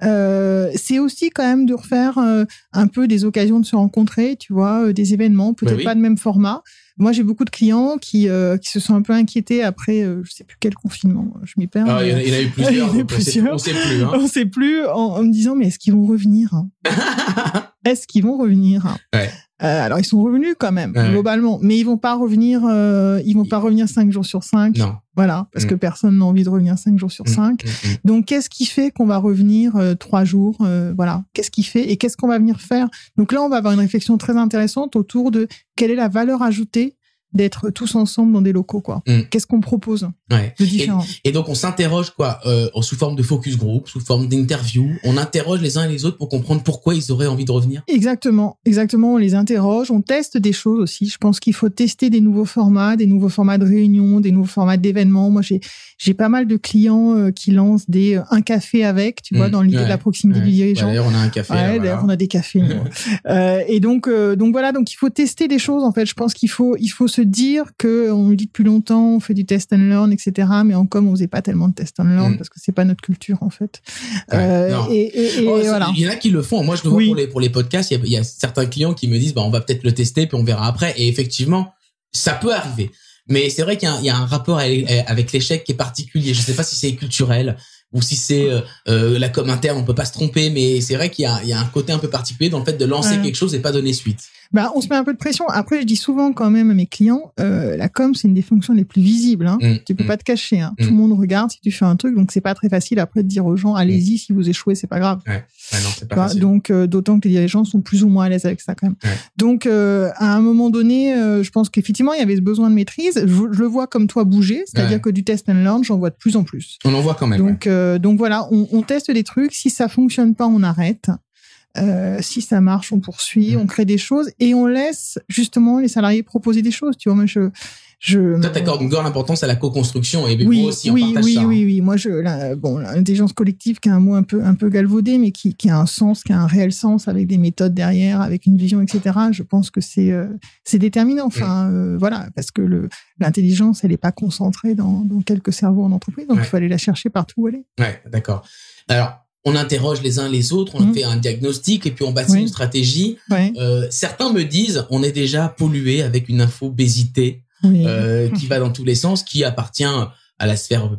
Euh, c'est aussi quand même de refaire euh, un peu des occasions de se rencontrer, tu vois, euh, des événements, peut-être bah oui. pas de même format. Moi, j'ai beaucoup de clients qui, euh, qui se sont un peu inquiétés après, euh, je ne sais plus quel confinement, je m'y perds. Ah, il y en a, il y en a eu plusieurs, on ne sait plus. Hein. On ne sait plus, en, en me disant, mais est-ce qu'ils vont revenir hein est-ce qu'ils vont revenir? Ouais. Euh, alors, ils sont revenus quand même, ouais. globalement. Mais ils vont pas revenir, euh, ils vont pas revenir cinq jours sur cinq. Non. Voilà. Parce mmh. que personne n'a envie de revenir cinq jours sur cinq. Mmh. Mmh. Donc, qu'est-ce qui fait qu'on va revenir euh, trois jours? Euh, voilà. Qu'est-ce qui fait? Et qu'est-ce qu'on va venir faire? Donc là, on va avoir une réflexion très intéressante autour de quelle est la valeur ajoutée d'être tous ensemble dans des locaux, quoi. Mmh. Qu'est-ce qu'on propose ouais. de différent? Et, et donc, on s'interroge, quoi, euh, sous forme de focus group, sous forme d'interview. On interroge les uns et les autres pour comprendre pourquoi ils auraient envie de revenir. Exactement. Exactement. On les interroge. On teste des choses aussi. Je pense qu'il faut tester des nouveaux formats, des nouveaux formats de réunions, des nouveaux formats d'événements. Moi, j'ai, j'ai pas mal de clients euh, qui lancent des, euh, un café avec, tu mmh. vois, dans l'idée ouais. de la proximité ouais. du dirigeant. Ouais, d'ailleurs, on a un café. Ouais, là, d'ailleurs, voilà. on a des cafés. euh, et donc, euh, donc voilà. Donc, il faut tester des choses, en fait. Je pense qu'il faut, il faut se dire qu'on lit depuis longtemps, on fait du test and learn, et cetera. Mais en com, on faisait pas tellement de test and learn mmh. parce que c'est pas notre culture, en fait. Ouais, euh, et, et, et oh, voilà. Il y en a qui le font. Moi, je le vois oui. pour les, pour les podcasts. Il y, y a certains clients qui me disent, bah, on va peut-être le tester puis on verra après. Et effectivement, ça peut arriver. Mais c'est vrai qu'il y a un, il y a un rapport avec l'échec qui est particulier. Je sais pas si c'est culturel ou si c'est euh, la com interne, on peut pas se tromper. Mais c'est vrai qu'il y a, il y a un côté un peu particulier dans le fait de lancer ouais. quelque chose et pas donner suite. Bah, on se met un peu de pression. Après, je dis souvent quand même à mes clients, euh, la com, c'est une des fonctions les plus visibles. Hein. Mmh, tu peux mmh, pas te cacher. Hein. Mmh. Tout le monde regarde si tu fais un truc, donc c'est pas très facile après de dire aux gens, allez-y, mmh. si vous échouez, c'est pas grave. Ouais. Ah non, c'est pas bah, facile. Donc, euh, d'autant que les dirigeants sont plus ou moins à l'aise avec ça quand même. Ouais. Donc, euh, à un moment donné, euh, je pense qu'effectivement, il y avait ce besoin de maîtrise. Je, je le vois comme toi bouger, c'est-à-dire ouais. que du test and learn, j'en vois de plus en plus. On en voit quand même. Donc, ouais. euh, donc voilà, on, on teste des trucs. Si ça fonctionne pas, on arrête. Euh, si ça marche, on poursuit, mmh. on crée des choses et on laisse justement les salariés proposer des choses. Tu vois, moi je. Je... Toi, t'accordes une grande importance à la co-construction et oui, moi aussi, oui, on partage oui, ça. Oui, oui, oui. Moi, je, la, bon, l'intelligence collective qui a un mot un peu, un peu galvaudé, mais qui, qui a un sens, qui a un réel sens avec des méthodes derrière, avec une vision, et cetera. Je pense que c'est, euh, c'est déterminant. Enfin, mmh. euh, voilà, parce que le, l'intelligence, elle n'est pas concentrée dans, dans quelques cerveaux en entreprise, donc ouais. il faut aller la chercher partout où elle est. Ouais, d'accord. Alors. On interroge les uns les autres, on mmh. fait un diagnostic et puis on bâtit oui. une stratégie. Oui. Euh, certains me disent, on est déjà pollué avec une infobésité oui. euh, qui va dans tous les sens, qui appartient à la sphère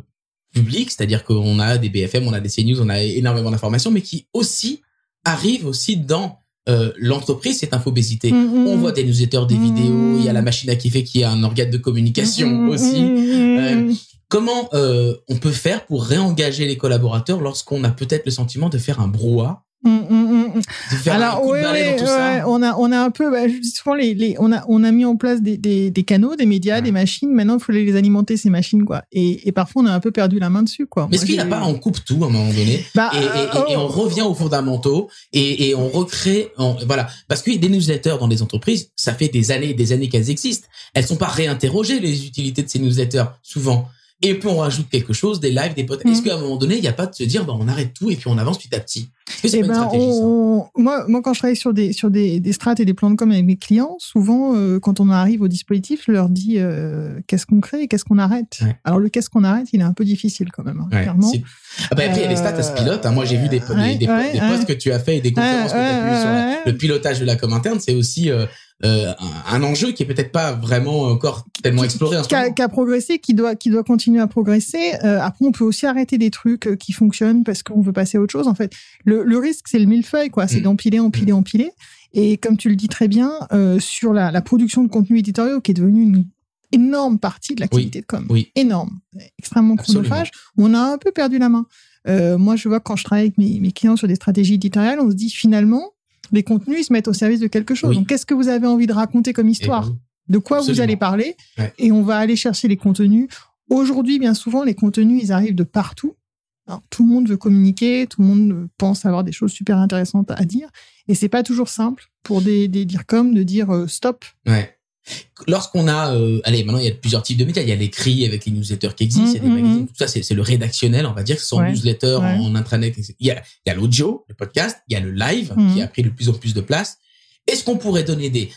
publique, c'est-à-dire qu'on a des B F M, on a des C News, on a énormément d'informations, mais qui aussi arrive aussi dans euh, l'entreprise, cette infobésité. Mmh. On voit des newsletters, des mmh. vidéos, il y a la machine à kiffer qui est un organe de communication mmh. aussi. Mmh. Euh, Comment euh, on peut faire pour réengager les collaborateurs lorsqu'on a peut-être le sentiment de faire un brouhaha, mmh, mmh, mmh. de faire Alors, un coup ouais, de balai dans tout ouais, ça. On a, on a un peu, bah, souvent les, les, on a, on a mis en place des, des, des canaux, des médias, ouais. des machines. Maintenant, il faut les alimenter ces machines, quoi. Et, et parfois, on a un peu perdu la main dessus, quoi. Mais est-ce qu'il n'y a pas, on coupe tout à un moment donné, bah, et, et, euh, oh. et on revient aux fondamentaux et, et on recrée, on, voilà, parce qu'il y a des newsletters dans les entreprises, ça fait des années, des années qu'elles existent. Elles sont pas réinterrogées les utilités de ces newsletters souvent. Et puis, on rajoute quelque chose, des lives, des potes. Mmh. Est-ce qu'à un moment donné, il n'y a pas de se dire, ben, on arrête tout et puis on avance petit à petit? Est-ce que c'est eh pas ben une stratégie, on... ça moi, moi, quand je travaille sur des, sur des, des strates et des plans de com avec mes clients, souvent, euh, quand on arrive au dispositif, je leur dis euh, qu'est-ce qu'on crée et qu'est-ce qu'on arrête. Ouais. Alors, le qu'est-ce qu'on arrête, il est un peu difficile quand même, hein, ouais, clairement. Ah ben, après, il euh... y a des stats à ce pilote. Hein. Moi, j'ai vu des, ouais, des, des, ouais, des posts ouais. que tu as fait et des conférences ouais, que tu as vues ouais, sur la, ouais. le pilotage de la com interne. C'est aussi... Euh, Euh, un, un enjeu qui est peut-être pas vraiment encore tellement exploré. Qui a, qui a progressé, qui doit, qui doit continuer à progresser. Euh, après, on peut aussi arrêter des trucs qui fonctionnent parce qu'on veut passer à autre chose. En fait, le, le risque, c'est le millefeuille, quoi. C'est mmh. d'empiler, empiler, mmh. empiler. Et comme tu le dis très bien, euh, sur la, la production de contenu éditorial qui est devenue une énorme partie de l'activité oui. de com. Oui. Énorme. Extrêmement Absolument. Chronophage. On a un peu perdu la main. Euh, moi, je vois quand je travaille avec mes, mes clients sur des stratégies éditoriales, on se dit finalement, les contenus, ils se mettent au service de quelque chose. Oui. Donc, qu'est-ce que vous avez envie de raconter comme histoire? Oui. De quoi Absolument. Vous allez parler? Ouais. Et on va aller chercher les contenus. Aujourd'hui, bien souvent, les contenus, ils arrivent de partout. Alors, tout le monde veut communiquer, tout le monde pense avoir des choses super intéressantes à dire. Et c'est pas toujours simple pour des, des dircoms de dire euh, stop. Ouais. Lorsqu'on a, euh, allez, maintenant il y a plusieurs types de médias. Il y a l'écrit avec les newsletters qui existent, mmh, il y a des mmh. magazines, tout ça, c'est, c'est le rédactionnel, on va dire, que ce sont ouais, newsletters ouais. en intranet. Il y a, il y a l'audio, le podcast, il y a le live mmh. qui a pris de plus en plus de place. Est-ce qu'on pourrait donner des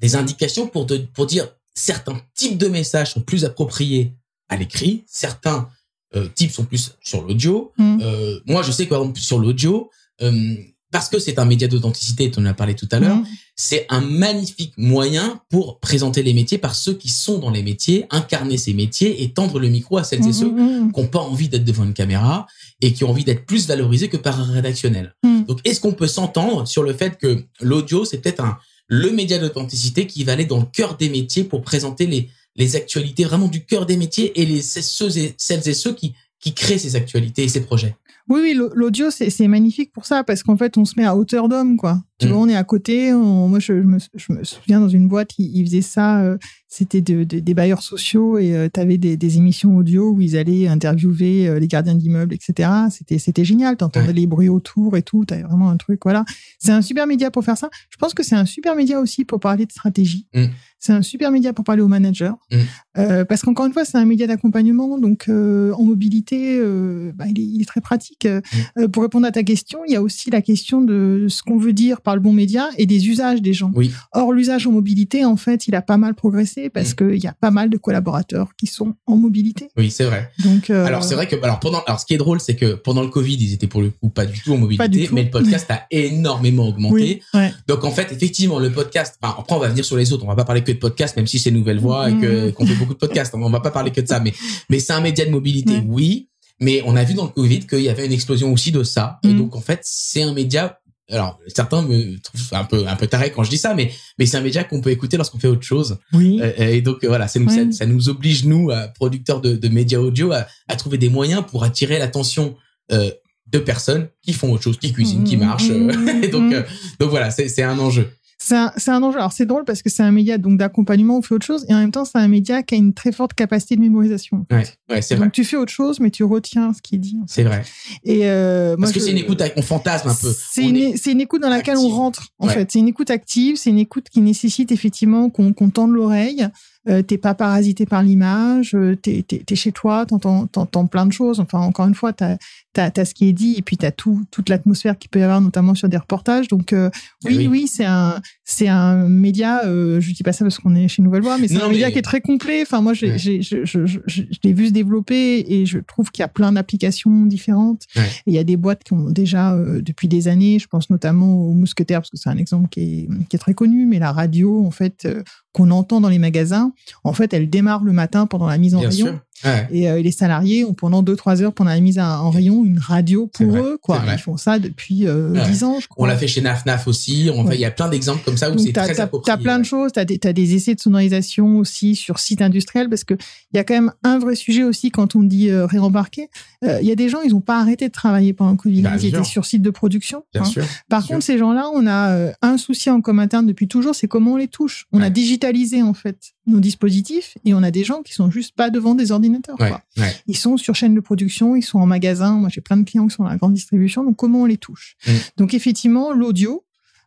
des indications pour de, pour dire certains types de messages sont plus appropriés à l'écrit, certains euh, types sont plus sur l'audio. Mmh. Euh, moi, je sais que par exemple sur l'audio. Euh, parce que c'est un média d'authenticité, on en a parlé tout à l'heure, mmh. c'est un magnifique moyen pour présenter les métiers par ceux qui sont dans les métiers, incarner ces métiers et tendre le micro à celles mmh. et ceux mmh. qui n'ont pas envie d'être devant une caméra et qui ont envie d'être plus valorisés que par un rédactionnel. Mmh. Donc, est-ce qu'on peut s'entendre sur le fait que l'audio, c'est peut-être un, le média d'authenticité qui va aller dans le cœur des métiers pour présenter les, les actualités vraiment du cœur des métiers et les, ceux et, celles et ceux qui, qui créent ces actualités et ces projets? Oui, oui, l'audio, c'est, c'est magnifique pour ça, parce qu'en fait, on se met à hauteur d'homme, quoi. Tu mmh. vois, on est à côté. On, moi, je, je, me, je me souviens, dans une boîte, ils, ils faisaient ça. Euh, c'était de, de, des bailleurs sociaux et euh, tu avais des, des émissions audio où ils allaient interviewer euh, les gardiens d'immeubles, et cetera. C'était, c'était génial. Tu entendais ouais. les bruits autour et tout. Tu avais vraiment un truc, voilà. C'est un super média pour faire ça. Je pense que c'est un super média aussi pour parler de stratégie. Mmh. C'est un super média pour parler aux managers. Mmh. Euh, parce qu'encore une fois, c'est un média d'accompagnement. Donc, euh, en mobilité, euh, bah, il, est, il est très pratique. Euh, pour répondre à ta question, il y a aussi la question de ce qu'on veut dire par le bon média et des usages des gens. Oui. Or, l'usage en mobilité, en fait, il a pas mal progressé parce mmh. qu'il y a pas mal de collaborateurs qui sont en mobilité. Oui, c'est vrai. Donc, euh... alors, c'est vrai que alors, pendant, alors, ce qui est drôle, c'est que pendant le Covid, ils étaient pour le coup pas du tout en mobilité, tout. mais le podcast a énormément augmenté. Oui, ouais. Donc, en fait, effectivement, le podcast... Enfin, après, on va venir sur les autres. On va pas parler que de podcast, même si c'est Nouvelle Voix mmh. et que, qu'on fait beaucoup de podcasts. On va pas parler que de ça. Mais, mais c'est un média de mobilité, mmh. oui. Mais on a vu dans le Covid qu'il y avait une explosion aussi de ça. Mmh. Et donc, en fait, c'est un média... Alors, certains me trouvent un peu, un peu taré quand je dis ça, mais, mais c'est un média qu'on peut écouter lorsqu'on fait autre chose. Oui. Euh, et donc, voilà, c'est, oui. ça, ça nous oblige, nous, à, producteurs de, de médias audio, à, à trouver des moyens pour attirer l'attention euh, de personnes qui font autre chose, qui cuisinent, mmh. qui marchent. Euh, et donc, mmh. euh, donc, voilà, c'est, c'est un enjeu. C'est un, c'est un enjeu. Alors, c'est drôle parce que c'est un média donc, d'accompagnement, on fait autre chose. Et en même temps, c'est un média qui a une très forte capacité de mémorisation. En fait. Ouais, ouais, c'est donc, vrai. Tu fais autre chose, mais tu retiens ce qui est dit. En fait. C'est vrai. Et euh, moi, parce que je... c'est une écoute, on fantasme un peu. C'est, une, est... c'est une écoute dans laquelle active. on rentre, en ouais. fait. C'est une écoute active, c'est une écoute qui nécessite effectivement qu'on, qu'on tende l'oreille. Euh, t'es pas parasité par l'image, t'es, t'es, t'es chez toi, t'entends, t'entends plein de choses. Enfin, encore une fois, t'as, t'as, t'as ce qui est dit et puis t'as tout, toute l'atmosphère qu'il peut y avoir, notamment sur des reportages. Donc, euh, oui, oui, oui, c'est un, c'est un média, euh, je dis pas ça parce qu'on est chez Nouvelle Voix, mais c'est non, un mais... média qui est très complet. Enfin, moi, j'ai, ouais. j'ai, je, je, je, je, je l'ai vu se développer et je trouve qu'il y a plein d'applications différentes. Ouais. Et il y a des boîtes qui ont déjà, euh, depuis des années, je pense notamment aux Mousquetaires, parce que c'est un exemple qui est, qui est très connu, mais la radio, en fait, euh, qu'on entend dans les magasins, en fait, elle démarre le matin pendant la mise en Bien rayon. Ouais. Et euh, les salariés ont pendant deux trois heures pendant la mise à, en rayon une radio pour eux. Quoi. Ils font ça depuis euh, ouais. dix ans. Je crois. On l'a fait chez Nafnaf aussi. On ouais. fait, il y a plein d'exemples comme ça où Donc c'est t'as, très t'as, approprié. Tu as plein ouais. de choses. Tu as des, des essais de sonorisation aussi sur site industriel parce qu'il y a quand même un vrai sujet aussi quand on dit euh, réembarquer. Il euh, y a des gens, ils n'ont pas arrêté de travailler pendant le Covid. Bah, ils étaient sur site de production. Bien hein. sûr, Par bien contre, sûr. ces gens-là, on a euh, un souci en com interne depuis toujours, c'est comment on les touche. On ouais. a digitalisé en fait nos dispositifs et on a des gens qui ne sont juste pas devant des ordinateurs. Ouais, quoi. Ouais. Ils sont sur chaîne de production, ils sont en magasin. Moi, j'ai plein de clients qui sont dans la grande distribution. Donc, comment on les touche ? mmh. Donc, effectivement, l'audio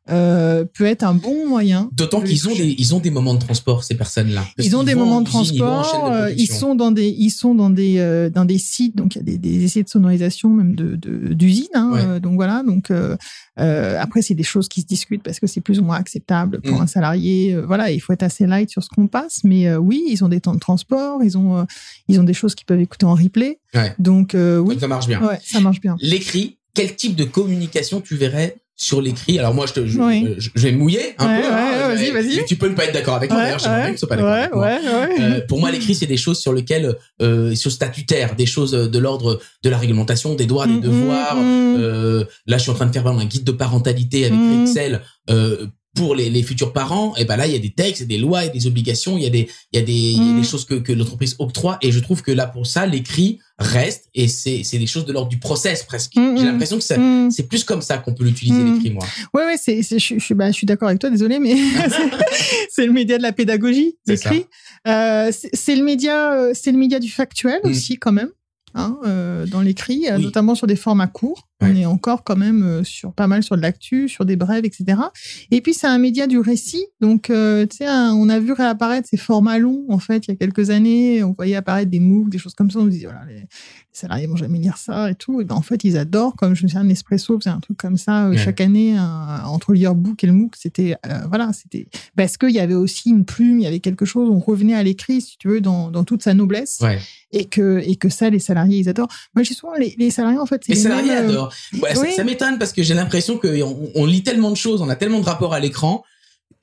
euh, peut être un bon moyen. D'autant qu'ils ont des, ils ont des moments de transport, ces personnes-là. Ils ont des moments de transport. Ils sont dans des, ils sont dans des, euh, dans des sites. Donc, il y a des, des essais de sonorisation, même de, de, d'usines. Hein, ouais. euh, donc, voilà. Donc, euh, euh, après, c'est des choses qui se discutent parce que c'est plus ou moins acceptable pour mmh. un salarié. Euh, voilà, il faut être assez light sur ce qu'on passe. Mais euh, oui, ils ont des temps de transport, ils ont, euh, ils ont des choses qu'ils peuvent écouter en replay. Ouais. Donc, euh, oui. Donc, ça marche bien. Ouais, ça marche bien. L'écrit, quel type de communication tu verrais sur l'écrit? Alors, moi, je, te, je, oui. je, je vais mouiller un ouais, peu. Ouais, hein, vas-y, mais, vas-y. Tu peux ne pas être d'accord avec moi. Ouais, D'ailleurs, j'aimerais ouais, bien que tu sois pas d'accord ouais, avec moi. Ouais, ouais. Euh, pour moi, l'écrit, c'est des choses sur lesquelles, euh, sur statutaire, des choses de l'ordre de la réglementation, des droits, des mmh, devoirs. Mmh. Euh, là, je suis en train de faire un guide de parentalité avec mmh. Excel. Euh, pour les, les futurs parents, et ben là, il y a des textes, des lois et des obligations, il y a des, il y a des, mmh. y a des choses que, que l'entreprise octroie, et je trouve que là, pour ça, l'écrit reste, et c'est, c'est des choses de l'ordre du process, presque. Mmh. J'ai l'impression que ça, mmh. c'est plus comme ça qu'on peut l'utiliser, mmh. l'écrit, moi. Ouais, ouais, c'est, c'est, je, je, bah, je suis d'accord avec toi, désolé, mais c'est, c'est le média de la pédagogie, l'écrit. C'est, euh, c'est, c'est le média, c'est le média du factuel mmh. aussi, quand même. Hein, euh, dans l'écrit, oui. notamment sur des formats courts. Ouais. On est encore quand même sur pas mal sur de l'actu, sur des brèves, et cetera. Et puis, c'est un média du récit. Donc, euh, tu sais, on a vu réapparaître ces formats longs, en fait, il y a quelques années. On voyait apparaître des MOOC, des choses comme ça. On se disait, voilà, les, les salariés vont jamais lire ça et tout. Et ben, en fait, ils adorent. Comme je me souviens, Nespresso faisait un truc comme ça euh, ouais. chaque année, un, entre le yearbook et le MOOC. C'était, euh, voilà, c'était parce qu'il y avait aussi une plume, il y avait quelque chose. On revenait à l'écrit, si tu veux, dans, dans toute sa noblesse. Ouais. Et que, et que ça, les salariés, ils adorent. Moi, je dis souvent, les, les salariés, en fait, c'est les, les salariés mêmes, adorent. Alors, ouais, oui. ça, ça m'étonne parce que j'ai l'impression qu'on on lit tellement de choses, on a tellement de rapports à l'écran.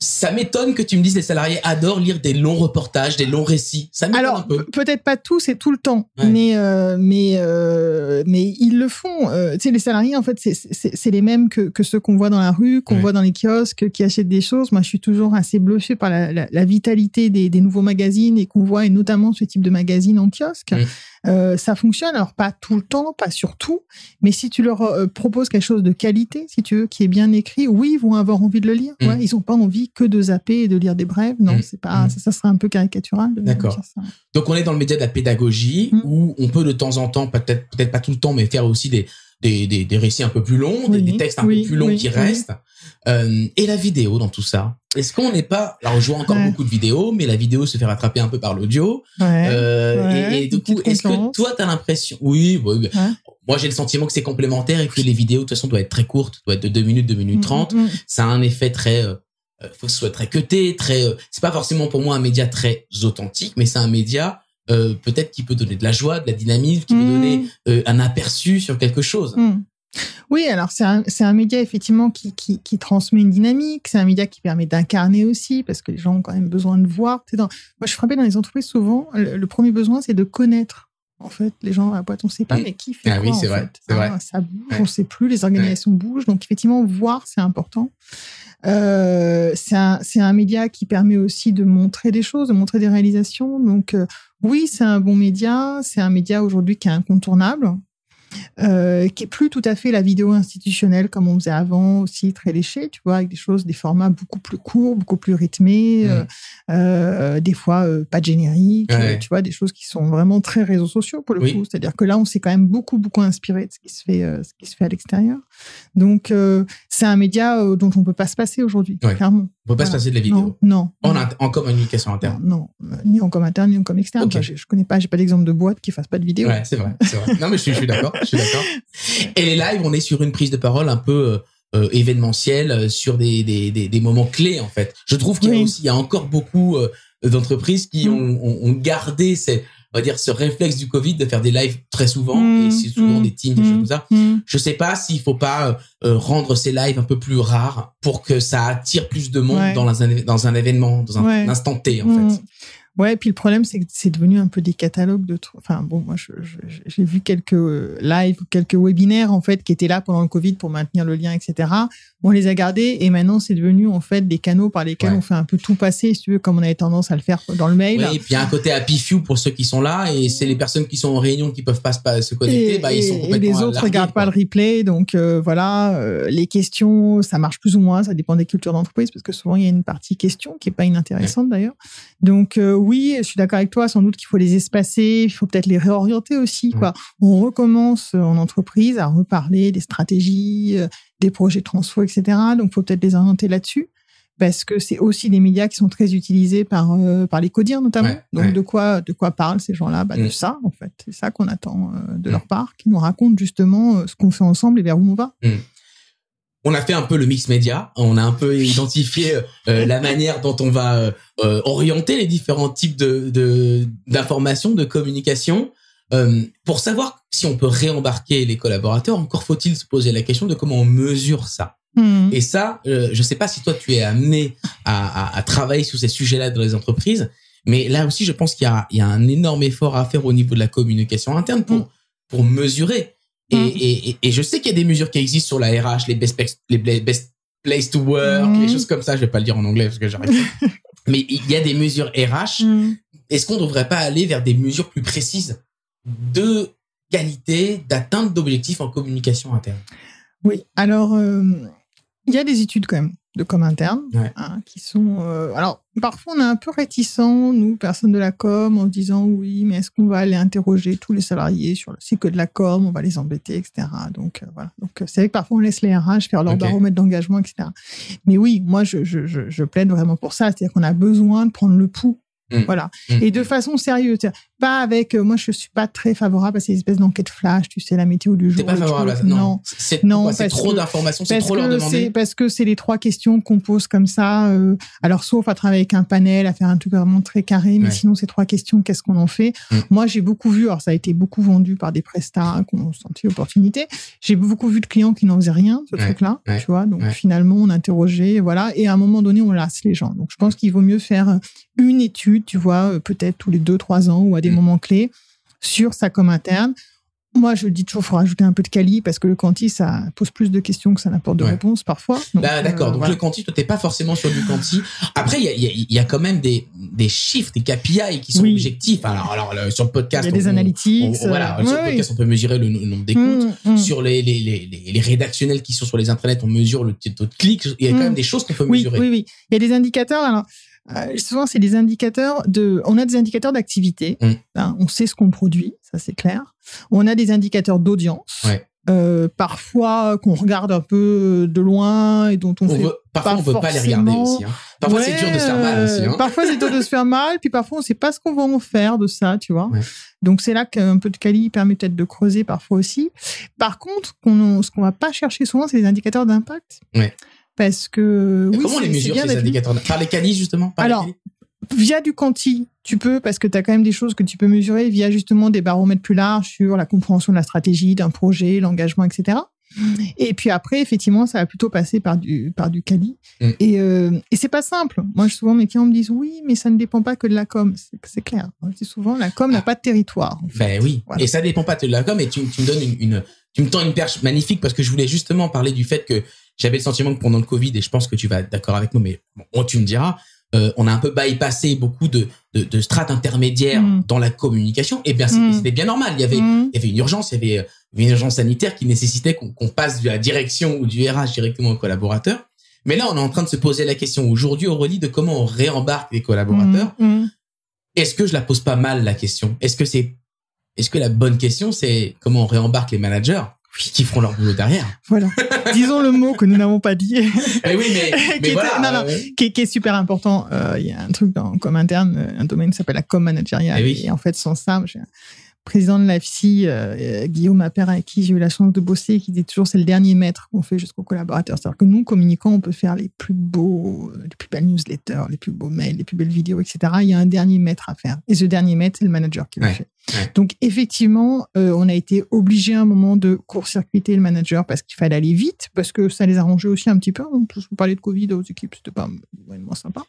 Ça m'étonne que tu me dises les salariés adorent lire des longs reportages, des longs récits. Ça m'étonne Alors, un peu. Peut-être pas tous et tout le temps, ouais. mais, euh, mais, euh, mais ils le font. Euh, tu sais, les salariés, en fait, c'est, c'est, c'est les mêmes que, que ceux qu'on voit dans la rue, qu'on ouais. voit dans les kiosques, qui achètent des choses. Moi, je suis toujours assez bluffée par la, la, la vitalité des, des nouveaux magazines et qu'on voit, et notamment ce type de magazine en kiosque. Mmh. Euh, ça fonctionne, alors pas tout le temps, pas sur tout, mais si tu leur euh, proposes quelque chose de qualité, si tu veux, qui est bien écrit, oui, ils vont avoir envie de le lire. Mmh. Ouais, ils n'ont pas envie que de zapper et de lire des brèves. Non, mmh. c'est pas, mmh. ça, ça serait un peu caricatural. De D'accord. dire ça. Donc, on est dans le média de la pédagogie mmh. où on peut de temps en temps, peut-être, peut-être pas tout le temps, mais faire aussi des, des, des, des récits un peu plus longs, oui, des, des textes un oui, peu plus longs oui, qui oui. restent. Euh, et la vidéo dans tout ça. Est-ce qu'on n'est pas... Alors, je vois encore ouais. beaucoup de vidéos, mais la vidéo se fait rattraper un peu par l'audio. Ouais, euh, ouais, et, et du coup, est-ce que toi, tu as l'impression... Oui, oui, oui. Ouais. Moi, j'ai le sentiment que c'est complémentaire et que les vidéos, de toute façon, doivent être très courtes, doivent être de deux minutes, deux minutes trente. Mmh, mmh. Ça a un effet très... Euh, faut que ce soit très cuté, très... Euh, c'est pas forcément pour moi un média très authentique, mais c'est un média... Euh, peut-être qui peut donner de la joie, de la dynamisme, qui mmh. peut donner euh, un aperçu sur quelque chose. Mmh. Oui, alors c'est un, c'est un média effectivement qui, qui, qui transmet une dynamique, c'est un média qui permet d'incarner aussi, parce que les gens ont quand même besoin de voir. Dans... Moi, je suis frappée dans les entreprises souvent, le, le premier besoin, c'est de connaître. En fait, les gens à la boîte, on ne sait pas, oui. mais qui fait ah quoi, oui, c'est en vrai, fait c'est ah, vrai. Ça bouge, ouais. on ne sait plus, les organisations ouais. bougent, donc effectivement, voir, c'est important. Euh, c'est, un, c'est un média qui permet aussi de montrer des choses, de montrer des réalisations, donc... Euh, oui, c'est un bon média, c'est un média aujourd'hui qui est incontournable, euh, qui est plus tout à fait la vidéo institutionnelle comme on faisait avant, aussi très léchée, tu vois, avec des choses, des formats beaucoup plus courts, beaucoup plus rythmés, mmh. euh, euh, des fois euh, pas de générique, ouais. euh, tu vois, des choses qui sont vraiment très réseaux sociaux pour le oui. coup, c'est-à-dire que là, on s'est quand même beaucoup, beaucoup inspiré de ce qui se fait, euh, ce qui se fait à l'extérieur. Donc, euh, c'est un média euh, dont on ne peut pas se passer aujourd'hui, ouais. clairement. On ne peut pas voilà. se passer de la vidéo. Non. non, en, non. Int- en communication interne. Non, non, ni en com interne, ni en com externe. Okay. Enfin, je ne connais pas, je n'ai pas d'exemple de boîte qui ne fasse pas de vidéo. Ouais, c'est vrai, c'est vrai. Non, mais je suis, je suis d'accord, je suis d'accord. Et les lives, on est sur une prise de parole un peu euh, événementielle, sur des, des, des, des moments clés, en fait. Je trouve qu'il y a, oui. aussi, il y a encore beaucoup euh, d'entreprises qui mmh. ont, ont, ont gardé ces... on va dire, ce réflexe du Covid de faire des lives très souvent, mmh, et c'est souvent mmh, des teams, des mmh, choses comme ça. Mmh. Je sais pas s'il faut pas euh, rendre ces lives un peu plus rares pour que ça attire plus de monde ouais. dans, la, dans un événement, dans un, ouais. un instant T, en mmh. fait. Ouais, et puis le problème, c'est que c'est devenu un peu des catalogues de trucs. Enfin, bon, moi, je, je, j'ai vu quelques lives, quelques webinaires, en fait, qui étaient là pendant le Covid pour maintenir le lien, et cetera. On les a gardés et maintenant, c'est devenu, en fait, des canaux par lesquels ouais. on fait un peu tout passer, si tu veux, comme on avait tendance à le faire dans le mail. Oui, et puis il y a un côté happy few pour ceux qui sont là et c'est les personnes qui sont en réunion qui peuvent pas se connecter, et, bah, ils sont complètement et les autres largués, regardent quoi. Pas le replay, donc euh, voilà, euh, les questions, ça marche plus ou moins, ça dépend des cultures d'entreprise parce que souvent, il y a une partie question qui est pas inintéressante ouais. d'ailleurs. Donc, euh, oui, je suis d'accord avec toi, sans doute qu'il faut les espacer, il faut peut-être les réorienter aussi, quoi. On recommence en entreprise à reparler des stratégies, des projets transfo, et cetera. Donc, il faut peut-être les orienter là-dessus, parce que c'est aussi des médias qui sont très utilisés par, euh, par les codires, notamment. Ouais, Donc, ouais. de quoi, de quoi parlent ces gens-là ? Bah, mmh. de ça, en fait. C'est ça qu'on attend euh, de mmh. leur part, qui nous racontent justement euh, ce qu'on fait ensemble et vers où on va. Mmh. On a fait un peu le mix média, on a un peu identifié euh, la manière dont on va euh, orienter les différents types de, de, d'informations, de communication. Euh, pour savoir si on peut réembarquer les collaborateurs, encore faut-il se poser la question de comment on mesure ça. Mmh. Et ça, euh, je ne sais pas si toi, tu es amené à, à, à travailler sur ces sujets-là dans les entreprises, mais là aussi, je pense qu'il y a, il y a un énorme effort à faire au niveau de la communication interne pour, mmh. pour mesurer. Et, mmh. et, et, et je sais qu'il y a des mesures qui existent sur la R H, les best, les best place to work, mmh. les choses comme ça. Je vais pas le dire en anglais parce que j'arrive pas. Mais il y a des mesures R H. Mmh. Est-ce qu'on ne devrait pas aller vers des mesures plus précises de qualité, d'atteinte d'objectifs en communication interne ? Oui, alors euh, il y a des études quand même de com interne ouais. hein, qui sont... Euh, alors, parfois, on est un peu réticents, nous, personnes de la com, en disant oui, mais est-ce qu'on va aller interroger tous les salariés sur le cycle de la com, on va les embêter, et cetera. Donc, euh, voilà. Donc, c'est vrai que parfois, on laisse les R H faire leur okay. baromètre d'engagement, et cetera. Mais oui, moi, je, je, je, je plaide vraiment pour ça. C'est-à-dire qu'on a besoin de prendre le pouls Mmh. Voilà. Mmh. Et de façon sérieuse. Pas avec, euh, moi, je suis pas très favorable à ces espèces d'enquêtes flash, tu sais, la météo du jour. T'es pas favorable à ça? Non. C'est, non, quoi, c'est trop que, d'informations, c'est trop leur demander. C'est, parce que c'est les trois questions qu'on pose comme ça. Euh, alors, sauf à travailler avec un panel, à faire un truc vraiment très carré, mais ouais. sinon, ces trois questions, qu'est-ce qu'on en fait? Mmh. Moi, j'ai beaucoup vu, alors ça a été beaucoup vendu par des prestats hein, qu'on sentit opportunité. J'ai beaucoup vu de clients qui n'en faisaient rien, ce ouais. truc-là, ouais. tu vois. Donc, ouais. finalement, on interrogeait, voilà. Et à un moment donné, on lasse les gens. Donc, je pense qu'il vaut mieux faire une étude, tu vois, peut-être tous les deux, trois ans ou à des mmh. moments clés sur sa com interne. Moi, je le dis toujours, il faut rajouter un peu de quali parce que le quanti, ça pose plus de questions que ça n'apporte de ouais. réponses parfois. Donc, Là, d'accord. Euh, donc, voilà. Le quanti, toi, t'es pas forcément sur du quanti. Après, il y a, y, a, y a quand même des, des chiffres, des K P I qui sont oui. objectifs. Alors, alors, sur le podcast, il y a des on, analytics. On, on, voilà, oui, sur le podcast, oui. on peut mesurer le, le nombre des comptes. Mmh, mmh. Sur les, les, les, les rédactionnels qui sont sur les intranets, on mesure le taux de clic. Il y a quand même des choses qu'on peut mesurer. Oui, oui, oui. Il y a des indicateurs. Alors, Euh, souvent, c'est des indicateurs de. On a des indicateurs d'activité. Mmh. Hein, on sait ce qu'on produit, ça c'est clair. On a des indicateurs d'audience. Ouais. Euh, parfois qu'on regarde un peu de loin et dont on, on fait veut, parfois pas on peut forcément. Pas les regarder aussi hein. Parfois ouais, c'est dur de se faire mal aussi hein. Parfois c'est dur de se faire mal, puis parfois on sait pas ce qu'on va en faire de ça, tu vois. Ouais. Donc c'est là qu'un peu de quali permet peut-être de creuser parfois aussi. Par contre, qu'on, ce qu'on va pas chercher souvent, c'est les indicateurs d'impact. Ouais. Parce que. Oui, comment on les mesure, ces indicateurs? Par les qualis, justement? Par Alors, via du quanti, tu peux, parce que tu as quand même des choses que tu peux mesurer via justement des baromètres plus larges sur la compréhension de la stratégie, d'un projet, l'engagement, et cetera. Et puis après, effectivement, ça va plutôt passer par du, par du quali. Mmh. Et, euh, et c'est pas simple. Moi, souvent, mes clients me disent oui, mais ça ne dépend pas que de la com. C'est, c'est clair. Moi, je dis souvent, la com ah. n'a pas de territoire. En fait. Ben oui. Voilà. Et ça ne dépend pas de la com. Et tu, tu me donnes une, une, tu me tends une perche magnifique parce que je voulais justement parler du fait que j'avais le sentiment que pendant le Covid, et je pense que tu vas être d'accord avec nous, mais bon, tu me diras, euh, on a un peu bypassé beaucoup de, de, de strates intermédiaires mmh. dans la communication. Et bien, mmh. c'était bien normal. Il y avait, mmh. il y avait une urgence, il y avait une urgence sanitaire qui nécessitait qu'on, qu'on passe de la direction ou du R H directement aux collaborateurs. Mais là, on est en train de se poser la question aujourd'hui, Aurélie, de comment on réembarque les collaborateurs. Mmh. Mmh. Est-ce que je la pose pas mal, la question? Est-ce que c'est, est-ce que la bonne question, c'est comment on réembarque les managers? Qui feront leur boulot derrière. Voilà. Disons le mot que nous n'avons pas dit. Eh oui, mais, mais qui, est, voilà, non, non, ouais. qui, est, qui est super important. Il euh, y a un truc dans com interne, un domaine qui s'appelle la com managériale. Et, oui. et en fait, sans ça, j'ai un président de l'A V S I, euh, Guillaume Appert, avec qui j'ai eu la chance de bosser, qui dit toujours c'est le dernier mètre qu'on fait jusqu'au collaborateur. C'est-à-dire que nous, communiquants, on peut faire les plus beaux, les plus belles newsletters, les plus beaux mails, les plus belles vidéos, et cetera. Il y a un dernier mètre à faire. Et ce dernier mètre, c'est le manager qui le ouais. fait. Ouais. Donc, effectivement, euh, on a été obligé à un moment de court-circuiter le manager parce qu'il fallait aller vite, parce que ça les arrangeait aussi un petit peu. En plus, on parlait de Covid aux équipes, c'était pas moins sympa.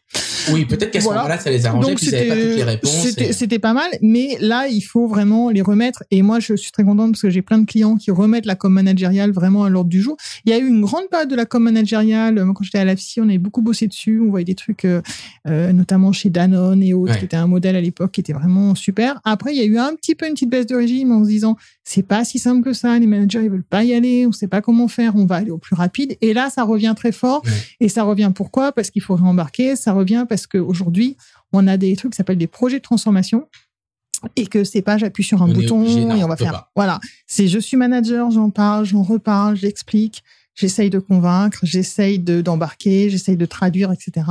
Oui, peut-être qu'à ce voilà. moment-là, ça les arrangeait, puis ils n'avaient pas toutes les réponses. C'était, et... c'était pas mal, mais là, il faut vraiment les remettre. Et moi, je suis très contente parce que j'ai plein de clients qui remettent la com managériale vraiment à l'ordre du jour. Il y a eu une grande période de la com managériale. Moi, quand j'étais à l'A V S I, on avait beaucoup bossé dessus. On voyait des trucs, euh, euh, notamment chez Danone et autres, ouais. qui était un modèle à l'époque qui était vraiment super. Après, il y a eu un petit peu une petite baisse de régime en se disant c'est pas si simple que ça, les managers ils veulent pas y aller, on sait pas comment faire, on va aller au plus rapide. Et là ça revient très fort. Ouais. Et ça revient pourquoi? Parce qu'il faut réembarquer. Ça revient parce qu'aujourd'hui on a des trucs qui s'appellent des projets de transformation et que c'est pas j'appuie sur un on bouton obligé, non, et on va on faire pas. Voilà, c'est je suis manager, j'en parle, j'en reparle, j'explique, j'essaye de convaincre, j'essaye de, d'embarquer, j'essaye de traduire, etc.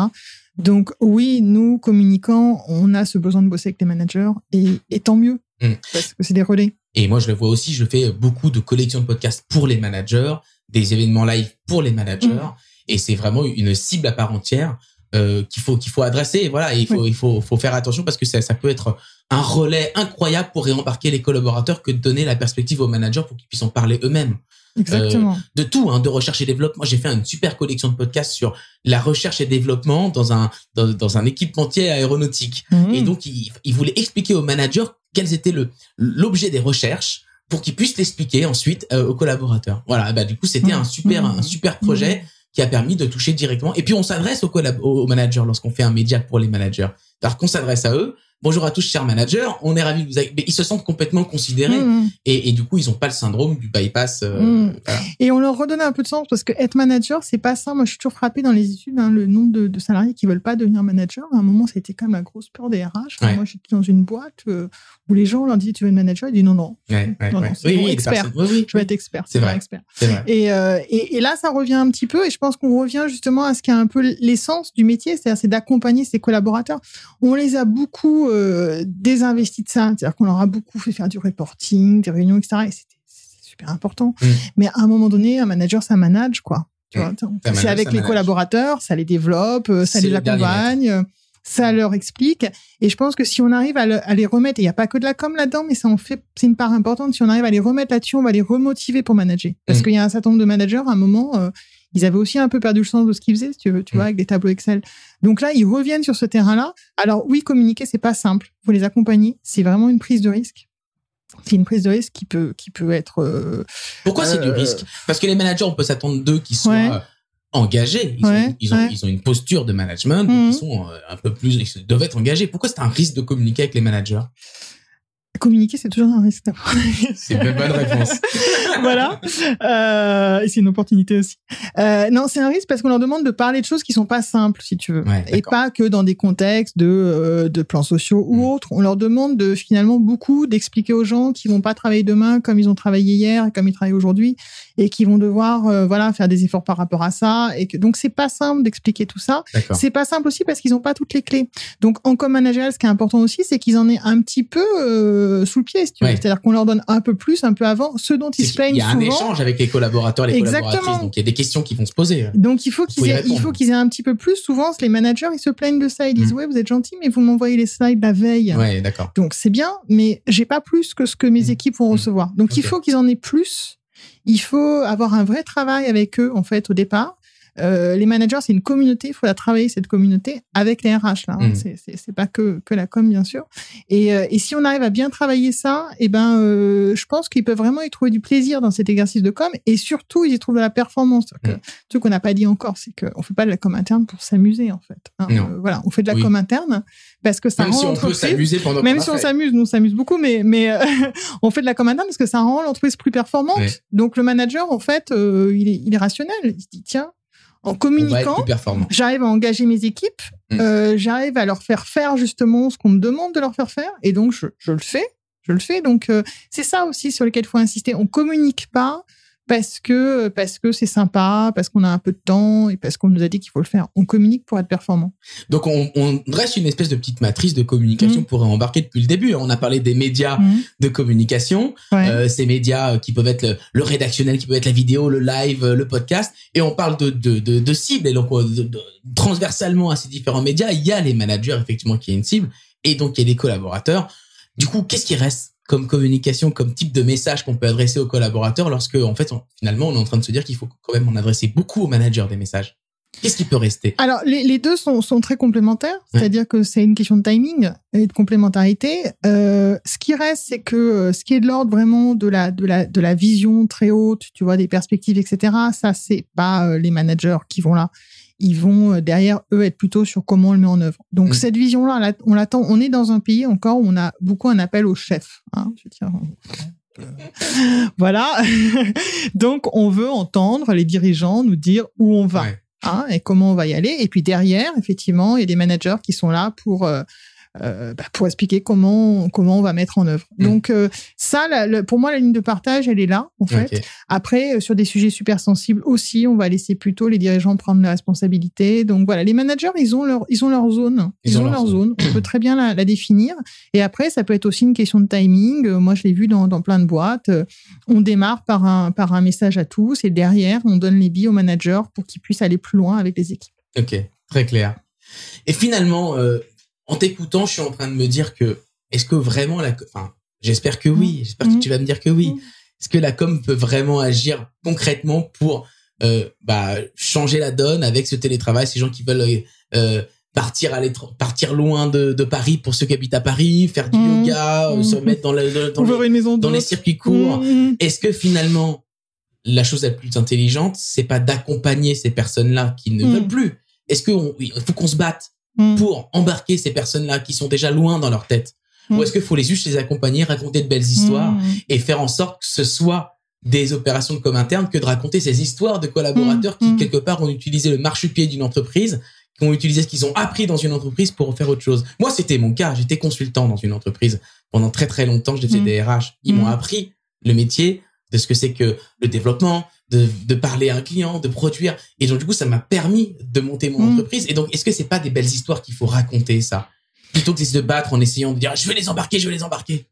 Donc oui, nous, communicants, on a ce besoin de bosser avec les managers et, et tant mieux, mmh. parce que c'est des relais. Et moi, je le vois aussi, je fais beaucoup de collections de podcasts pour les managers, des événements live pour les managers, mmh. et c'est vraiment une cible à part entière euh, qu'il faut qu'il faut adresser. Et voilà, et il faut oui. il faut faut faire attention parce que ça ça peut être un relais incroyable pour réembarquer les collaborateurs que de donner la perspective aux managers pour qu'ils puissent en parler eux-mêmes. Exactement. Euh, de tout, hein, de recherche et développement. J'ai fait une super collection de podcasts sur la recherche et développement dans un dans, dans un équipementier aéronautique. Mmh. Et donc, ils il voulaient expliquer aux managers quels étaient le l'objet des recherches pour qu'ils puissent l'expliquer ensuite euh, aux collaborateurs. Voilà. Bah du coup, c'était mmh. un super mmh. un super projet mmh. qui a permis de toucher directement. Et puis, on s'adresse aux, collab- aux managers lorsqu'on fait un média pour les managers. Alors qu'on s'adresse à eux, bonjour à tous, chers managers, on est ravis de vous accueillir. Mais ils se sentent complètement considérés. Mmh. Et, et du coup, ils n'ont pas le syndrome du bypass. Euh, mmh. voilà. Et on leur redonnait un peu de sens, parce que être manager, c'est pas ça. Moi, je suis toujours frappée dans les études, hein, le nombre de, de salariés qui ne veulent pas devenir manager. À un moment, ça a été quand même la grosse peur des R H. Enfin, ouais. Moi, j'étais dans une boîte euh, où les gens leur disaient, tu veux être manager? Ils disaient, non, non. Ouais, ouais, non, ouais. non c'est oui, bon, oui, expert. Oui, oui. Je veux être expert. C'est, c'est vrai. Expert. C'est vrai. Et, euh, et, et là, ça revient un petit peu. Et je pense qu'on revient justement à ce qui est un peu l'essence du métier, c'est-à-dire c'est d'accompagner ses collaborateurs. On les a beaucoup Euh, désinvesti de ça, c'est-à-dire qu'on leur a beaucoup fait faire du reporting, des réunions, et cetera. Et c'était, c'était super important. Mmh. Mais à un moment donné, un manager, ça manage, quoi. Tu vois, mmh. C'est manage, avec les manage. collaborateurs, ça les développe, ça c'est les accompagne, ça leur explique. Et je pense que si on arrive à, le, à les remettre, et il n'y a pas que de la com là-dedans, mais ça en fait, c'est une part importante. Si on arrive à les remettre là-dessus, on va les remotiver pour manager. Parce mmh. qu'il y a un certain nombre de managers, à un moment... Euh, ils avaient aussi un peu perdu le sens de ce qu'ils faisaient, si tu veux, tu mmh. vois, avec des tableaux Excel. Donc là, ils reviennent sur ce terrain-là. Alors oui, communiquer, c'est pas simple. Il faut les accompagner. C'est vraiment une prise de risque. C'est une prise de risque qui peut, qui peut être... Euh, Pourquoi euh, c'est du risque ? Parce que les managers, on peut s'attendre d'eux qui soient... Ouais. Euh, engagés, ils, ouais, ont, ils, ont, ouais. ils ont une posture de management, donc mmh. ils sont un peu plus... Ils doivent être engagés. Pourquoi c'est un risque de communiquer avec les managers ? Communiquer, c'est toujours un risque. C'est une bonne réponse. Voilà. Euh, et c'est une opportunité aussi. Euh, non, c'est un risque parce qu'on leur demande de parler de choses qui ne sont pas simples, si tu veux. Ouais, et pas que dans des contextes de, euh, de plans sociaux ou mmh. autres. On leur demande de, finalement beaucoup d'expliquer aux gens qui ne vont pas travailler demain comme ils ont travaillé hier et comme ils travaillent aujourd'hui et qui vont devoir euh, voilà, faire des efforts par rapport à ça. Et que, donc, ce n'est pas simple d'expliquer tout ça. D'accord. C'est pas simple aussi parce qu'ils n'ont pas toutes les clés. Donc, en com managérial, ce qui est important aussi, c'est qu'ils en aient un petit peu... Euh, sous le pied, si tu veux. Ouais. C'est-à-dire qu'on leur donne un peu plus, un peu avant, ce dont ils c'est se plaignent souvent. Il y a souvent. Un échange avec les collaborateurs, les Exactement. collaboratrices, donc il y a des questions qui vont se poser. Donc il faut, qu'ils aient, il faut qu'ils aient un petit peu plus. Souvent, les managers, ils se plaignent de ça. Ils disent, mmh. ouais, vous êtes gentil, mais vous m'envoyez les slides la veille. Ouais, d'accord. Donc c'est bien, mais j'ai pas plus que ce que mes équipes vont mmh. recevoir. Donc okay. il faut qu'ils en aient plus. Il faut avoir un vrai travail avec eux, en fait, au départ. Euh, les managers, c'est une communauté, il faut la travailler, cette communauté, avec les R H. Là, hein. mmh. c'est, c'est, c'est pas que, que la com, bien sûr. Et, euh, et si on arrive à bien travailler ça, eh ben, euh, je pense qu'ils peuvent vraiment y trouver du plaisir dans cet exercice de com, et surtout, ils y trouvent de la performance. Mmh. Que, tout qu'on n'a pas dit encore, c'est qu'on ne fait pas de la com interne pour s'amuser, en fait. Hein. Euh, voilà, on fait de la oui. com interne parce que ça même rend si on l'entreprise... Peut s'amuser pendant même si on s'amuse, nous on s'amuse beaucoup, mais, mais euh, on fait de la com interne parce que ça rend l'entreprise plus performante. Oui. Donc, le manager, en fait, euh, il, est, il est rationnel. Il se dit, tiens, en communiquant, j'arrive à engager mes équipes, mmh. euh, j'arrive à leur faire faire justement ce qu'on me demande de leur faire faire, et donc je, je le fais, je le fais. Donc euh, c'est ça aussi sur lequel il faut insister. On communique pas parce que parce que c'est sympa, parce qu'on a un peu de temps et parce qu'on nous a dit qu'il faut le faire. On communique pour être performant. Donc on, on dresse une espèce de petite matrice de communication mmh. pour embarquer depuis le début. On a parlé des médias mmh. de communication, ouais. euh, ces médias qui peuvent être le, le rédactionnel, qui peuvent être la vidéo, le live, le podcast, et on parle de de de, de cibles. Et donc de, de, transversalement à ces différents médias, il y a les managers effectivement qui est une cible, et donc il y a les collaborateurs. Du coup, qu'est-ce qui reste comme communication, comme type de message qu'on peut adresser aux collaborateurs lorsque, en fait, on, finalement, on est en train de se dire qu'il faut quand même en adresser beaucoup aux managers des messages. Qu'est-ce qui peut rester ? Alors, les, les deux sont, sont très complémentaires, c'est-à-dire ouais. que c'est une question de timing et de complémentarité. Euh, ce qui reste, c'est que ce qui est de l'ordre vraiment de la, de la, de la vision très haute, tu vois, des perspectives, et cetera, ça, c'est pas les managers qui vont là. Ils vont derrière eux être plutôt sur comment on le met en œuvre. Donc mmh. cette vision-là, on l'attend. On est dans un pays encore où on a beaucoup un appel au chef. Hein, je veux dire, voilà. Donc on veut entendre les dirigeants nous dire où on va ouais. hein, et comment on va y aller. Et puis derrière, effectivement, il y a des managers qui sont là pour euh, euh, bah, pour expliquer comment comment on va mettre en œuvre. Mmh. Donc euh, ça, la, la, pour moi, la ligne de partage, elle est là en fait. Okay. Après, euh, sur des sujets super sensibles aussi, on va laisser plutôt les dirigeants prendre leurs responsabilités. Donc voilà, les managers, ils ont leur ils ont leur zone, ils, ils ont, ont leur zone. zone. On peut très bien la, la définir. Et après, ça peut être aussi une question de timing. Euh, moi, je l'ai vu dans dans plein de boîtes. Euh, on démarre par un par un message à tous et derrière, on donne les billes aux managers pour qu'ils puissent aller plus loin avec les équipes. Ok, très clair. Et finalement. Euh En t'écoutant, je suis en train de me dire que, est-ce que vraiment la, enfin, j'espère que oui, j'espère mmh. que tu vas me dire que oui. Est-ce que la com peut vraiment agir concrètement pour, euh, bah, changer la donne avec ce télétravail, ces gens qui veulent, euh, partir à l'étranger, partir loin de, de Paris pour ceux qui habitent à Paris, faire du mmh. yoga, mmh. se mettre dans la, dans, dans, les, dans les circuits courts. Mmh. Est-ce que finalement, la chose la plus intelligente, c'est pas d'accompagner ces personnes-là qui ne mmh. veulent plus? Est-ce que on, il faut qu'on se batte? mmh. pour embarquer ces personnes-là qui sont déjà loin dans leur tête? Mmh. Ou est-ce qu'il faut les juste les accompagner, raconter de belles histoires mmh. et faire en sorte que ce soit des opérations de com' interne que de raconter ces histoires de collaborateurs mmh. qui, mmh. quelque part, ont utilisé le marchepied d'une entreprise, qui ont utilisé ce qu'ils ont appris dans une entreprise pour en faire autre chose. Moi, c'était mon cas. J'étais consultant dans une entreprise. Pendant très, très longtemps, j'ai fait mmh. des R H. Ils mmh. m'ont appris le métier de ce que c'est que le développement, de, de parler à un client, de produire. Et donc, du coup, ça m'a permis de monter mon mmh. entreprise. Et donc, est-ce que c'est pas des belles histoires qu'il faut raconter, ça? Plutôt que de se battre en essayant de dire « je vais les embarquer, je vais les embarquer ».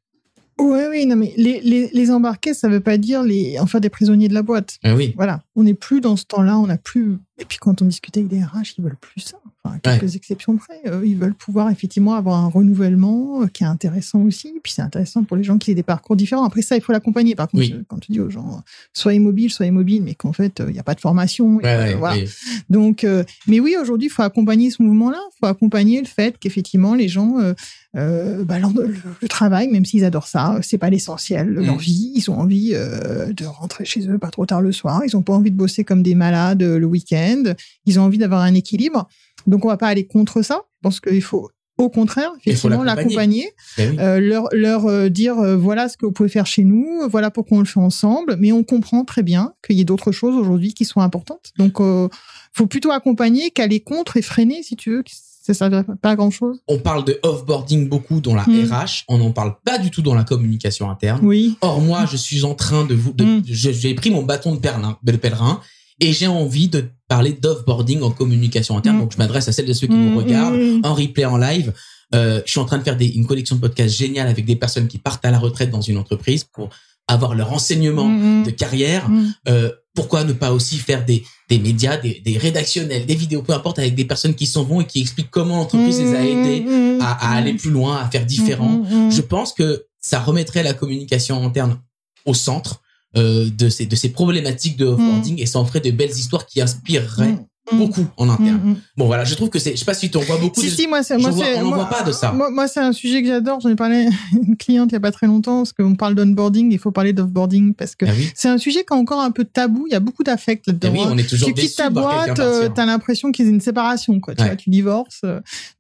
Oui, oui, non, mais les, les, les embarquer, ça ne veut pas dire les, en faire des prisonniers de la boîte. Eh oui. Voilà. On n'est plus dans ce temps-là, on n'a plus. Et puis, quand on discutait avec des R H, ils ne veulent plus ça. Enfin, à quelques ouais. exceptions près. Euh, ils veulent pouvoir, effectivement, avoir un renouvellement euh, qui est intéressant aussi. Puis, c'est intéressant pour les gens qui aient des parcours différents. Après, ça, il faut l'accompagner. Par contre, oui. euh, quand tu dis aux gens, euh, soyez mobiles, soyez mobiles, mais qu'en fait, il euh, n'y a pas de formation. Ouais, et, ouais, euh, voilà. oui. Donc, euh, mais oui, aujourd'hui, il faut accompagner ce mouvement-là. Il faut accompagner le fait qu'effectivement, les gens. Euh, Euh, bah, leur, le, le travail, même s'ils adorent ça, c'est pas l'essentiel. Mmh. Leur vie, ils ont envie euh, de rentrer chez eux pas trop tard le soir. Ils ont pas envie de bosser comme des malades le week-end. Ils ont envie d'avoir un équilibre. Donc on va pas aller contre ça. Je pense qu'il faut au contraire, effectivement, l'accompagner, l'accompagner euh, leur, leur euh, dire euh, voilà ce que vous pouvez faire chez nous, voilà pourquoi on le fait ensemble, mais on comprend très bien qu'il y ait d'autres choses aujourd'hui qui sont importantes. Donc euh, faut plutôt accompagner qu'aller contre et freiner, si tu veux. Ça ne servirait pas à grand-chose. On parle de off-boarding beaucoup dans la mmh. R H. On n'en parle pas du tout dans la communication interne. Oui. Or, moi, je suis en train de... vous. De, mmh. je, j'ai pris mon bâton de pèlerin, de pèlerin et j'ai envie de parler d'off-boarding en communication interne. Mmh. Donc, je m'adresse à celles et ceux qui mmh. nous regardent mmh. en replay, en live. Euh, je suis en train de faire des, une collection de podcasts géniale avec des personnes qui partent à la retraite dans une entreprise pour avoir leur enseignement mmh. de carrière. Mmh. Euh, pourquoi ne pas aussi faire des... des médias, des, des rédactionnels, des vidéos, peu importe, avec des personnes qui s'en vont et qui expliquent comment l'entreprise les a aidés à, à aller plus loin, à faire différent. Je pense que ça remettrait la communication interne au centre euh, de, ces, de ces problématiques de off-boarding et ça en ferait de belles histoires qui inspireraient beaucoup en interne. Mmh, mmh. Bon, voilà, je trouve que c'est... Je sais pas si tu en vois beaucoup. Si, de, si, moi, c'est, moi vois, c'est, on n'en voit pas de ça. Moi, moi, c'est un sujet que j'adore. J'en ai parlé à une cliente il n'y a pas très longtemps, parce qu'on parle d'onboarding, il faut parler d'offboarding, parce que ah oui. c'est un sujet qui a encore un peu de tabou. Il y a beaucoup d'affect là-dedans. Ah oui, on est toujours déçus. Tu quittes ta boîte, tu as l'impression qu'il y a une séparation, quoi. Tu ouais. vois, tu divorces.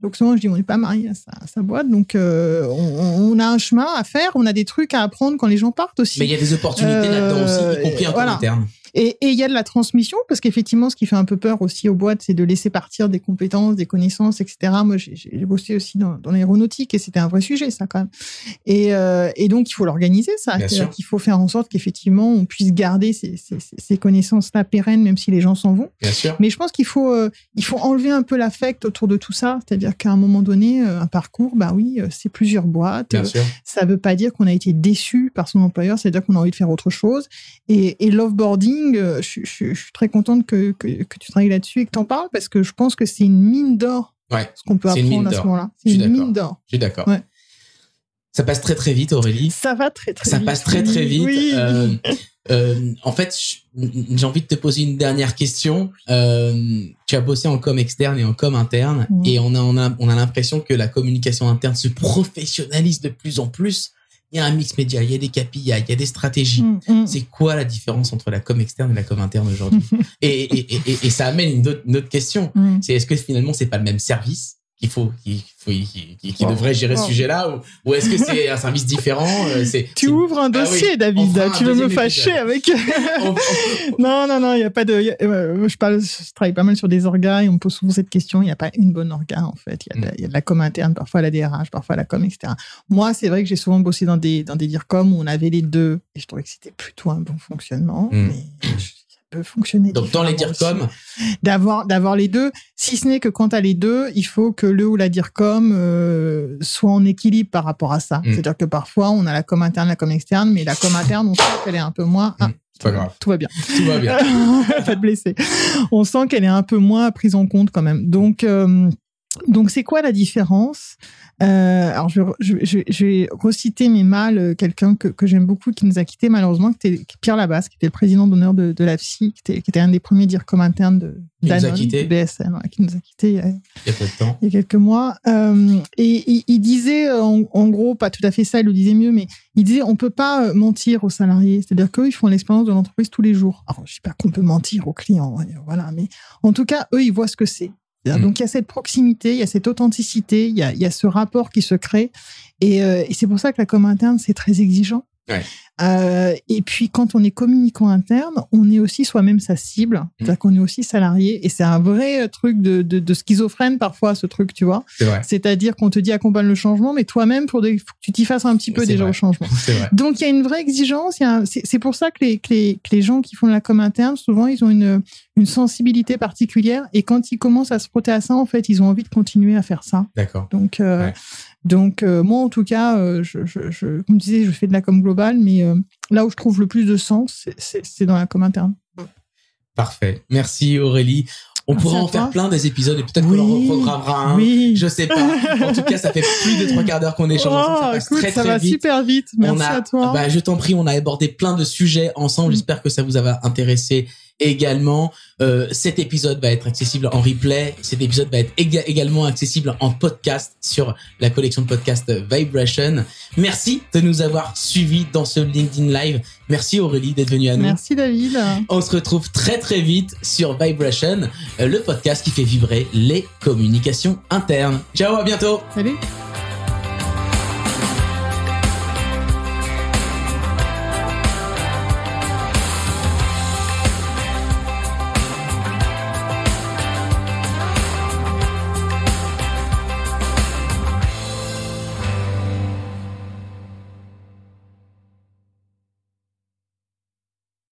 Donc, souvent, je dis, on n'est pas marié à sa, à sa boîte. Donc, euh, on, on a un chemin à faire. On a des trucs à apprendre quand les gens partent aussi. Mais il y a des opportunités euh, là-dedans aussi, y compris en voilà. interne. Et il y a de la transmission, parce qu'effectivement, ce qui fait un peu peur aussi aux boîtes, c'est de laisser partir des compétences, des connaissances, et cetera. Moi, j'ai, j'ai bossé aussi dans, dans l'aéronautique, et c'était un vrai sujet, ça, quand même. Et, euh, et donc, il faut l'organiser, ça. C'est-à-dire qu'il faut faire en sorte qu'effectivement, on puisse garder ces, ces, ces connaissances-là pérennes, même si les gens s'en vont. Bien sûr. Mais je pense qu'il faut, euh, il faut enlever un peu l'affect autour de tout ça. C'est-à-dire qu'à un moment donné, un parcours, bah oui, c'est plusieurs boîtes. Bien sûr. Ça ne veut pas dire qu'on a été déçu par son employeur, c'est-à-dire qu'on a envie de faire autre chose. Et, et l'offboarding, Je, je, je suis très contente que, que, que tu travailles là-dessus et que tu en parles, parce que je pense que c'est une mine d'or ouais, ce qu'on peut apprendre à ce moment-là. C'est une mine d'or. Je suis d'accord. Ouais. Ça passe très très vite, Aurélie. Ça va très très Ça vite. Ça passe très très vite. Oui. Euh, euh, en fait, j'ai envie de te poser une dernière question. Euh, tu as bossé en com externe et en com interne mmh. et on a, on a, on a l'impression que la communication interne se professionnalise de plus en plus. Il y a un mix média, il y a des K P I, il y a des stratégies. Mmh, mmh. C'est quoi la différence entre la com externe et la com interne aujourd'hui? et, et, et, et, et ça amène une autre, une autre question. Mmh. C'est est-ce que finalement, c'est pas le même service qu'il faut, qu'il faut, qu'il, qu'il wow. devrait gérer wow. ce sujet-là, ou, ou est-ce que c'est un service différent? C'est, tu c'est... ouvres un dossier, ah oui, David. Tu veux me fâcher avec? non, non, non, il n'y a pas de. A, euh, je parle, je travaille pas mal sur des orgas et on me pose souvent cette question. Il n'y a pas une bonne orga en fait. Il y, mm. y a de la com interne, parfois à la D R H, parfois à la com, et cetera. Moi, c'est vrai que j'ai souvent bossé dans des dans des DIRCOM où on avait les deux et je trouvais que c'était plutôt un bon fonctionnement. Mm. Mais... peut fonctionner. Donc, dans les DIRCOM d'avoir, d'avoir les deux, si ce n'est que quand tu as les deux, il faut que le ou la DIRCOM euh, soit en équilibre par rapport à ça. Mmh. C'est-à-dire que parfois, on a la com interne, la com externe, mais la com interne, on sent qu'elle est un peu moins... Ah, mmh. C'est pas grave. Tout va bien. Tout va bien. Pas de blessé. On sent qu'elle est un peu moins prise en compte quand même. Donc, euh, donc c'est quoi la différence ? Euh, alors, je, je, je, je vais reciter mes mâles, quelqu'un que, que j'aime beaucoup, qui nous a quittés malheureusement, qui était Pierre Labasse, qui était le président d'honneur de, de l'A V S I, qui était, qui était un des premiers DIRCOM internes de Danone, de B S M, ouais, qui nous a quittés il y a, il y a peu de temps. Il y a quelques mois. Euh, et il, il disait, en, en gros, pas tout à fait ça, il le disait mieux, mais il disait, on peut pas mentir aux salariés. C'est-à-dire qu'eux, ils font l'expérience de l'entreprise tous les jours. Alors, je sais pas qu'on peut mentir aux clients, voilà, mais en tout cas, eux, ils voient ce que c'est. Mmh. Donc, il y a cette proximité, il y a cette authenticité, il y a, il y a ce rapport qui se crée. Et, euh, et c'est pour ça que la com interne, c'est très exigeant. Ouais. Euh, et puis, quand on est communicant interne, on est aussi soi-même sa cible. Mmh. C'est-à-dire qu'on est aussi salarié. Et c'est un vrai truc de, de, de schizophrène, parfois, ce truc, tu vois. C'est vrai. C'est-à-dire qu'on te dit accompagne le changement, mais toi-même, pour des, faut que tu t'y fasses un petit peu c'est déjà vrai. Au changement. C'est vrai. Donc, il y a une vraie exigence. Il y a un, c'est, c'est pour ça que les, que, les, que les gens qui font de la com interne, souvent, ils ont une, une sensibilité particulière. Et quand ils commencent à se frotter à ça, en fait, ils ont envie de continuer à faire ça. D'accord. Donc, euh, ouais. Donc, euh, moi, en tout cas, euh, je, je, je, comme je disais, je fais de la com globale, mais euh, là où je trouve le plus de sens, c'est, c'est, c'est dans la com interne. Parfait. Merci, Aurélie. On Merci pourra en toi. Faire plein des épisodes et peut-être oui, qu'on en reprogrammera un. Oui. Je sais pas. En tout cas, ça fait plus de trois quarts d'heure qu'on échange. Oh, ça passe écoute, très, ça très va vite. Super vite. Merci a, à toi. Bah, je t'en prie, on a abordé plein de sujets ensemble. J'espère que ça vous a intéressé. Également, euh, cet épisode va être accessible en replay. Cet épisode va être éga- également accessible en podcast sur la collection de podcasts Vibration. Merci de nous avoir suivis dans ce LinkedIn Live. Merci Aurélie d'être venue à nous. Merci David. On se retrouve très très vite sur Vibration, le podcast qui fait vibrer les communications internes. Ciao, à bientôt. Salut.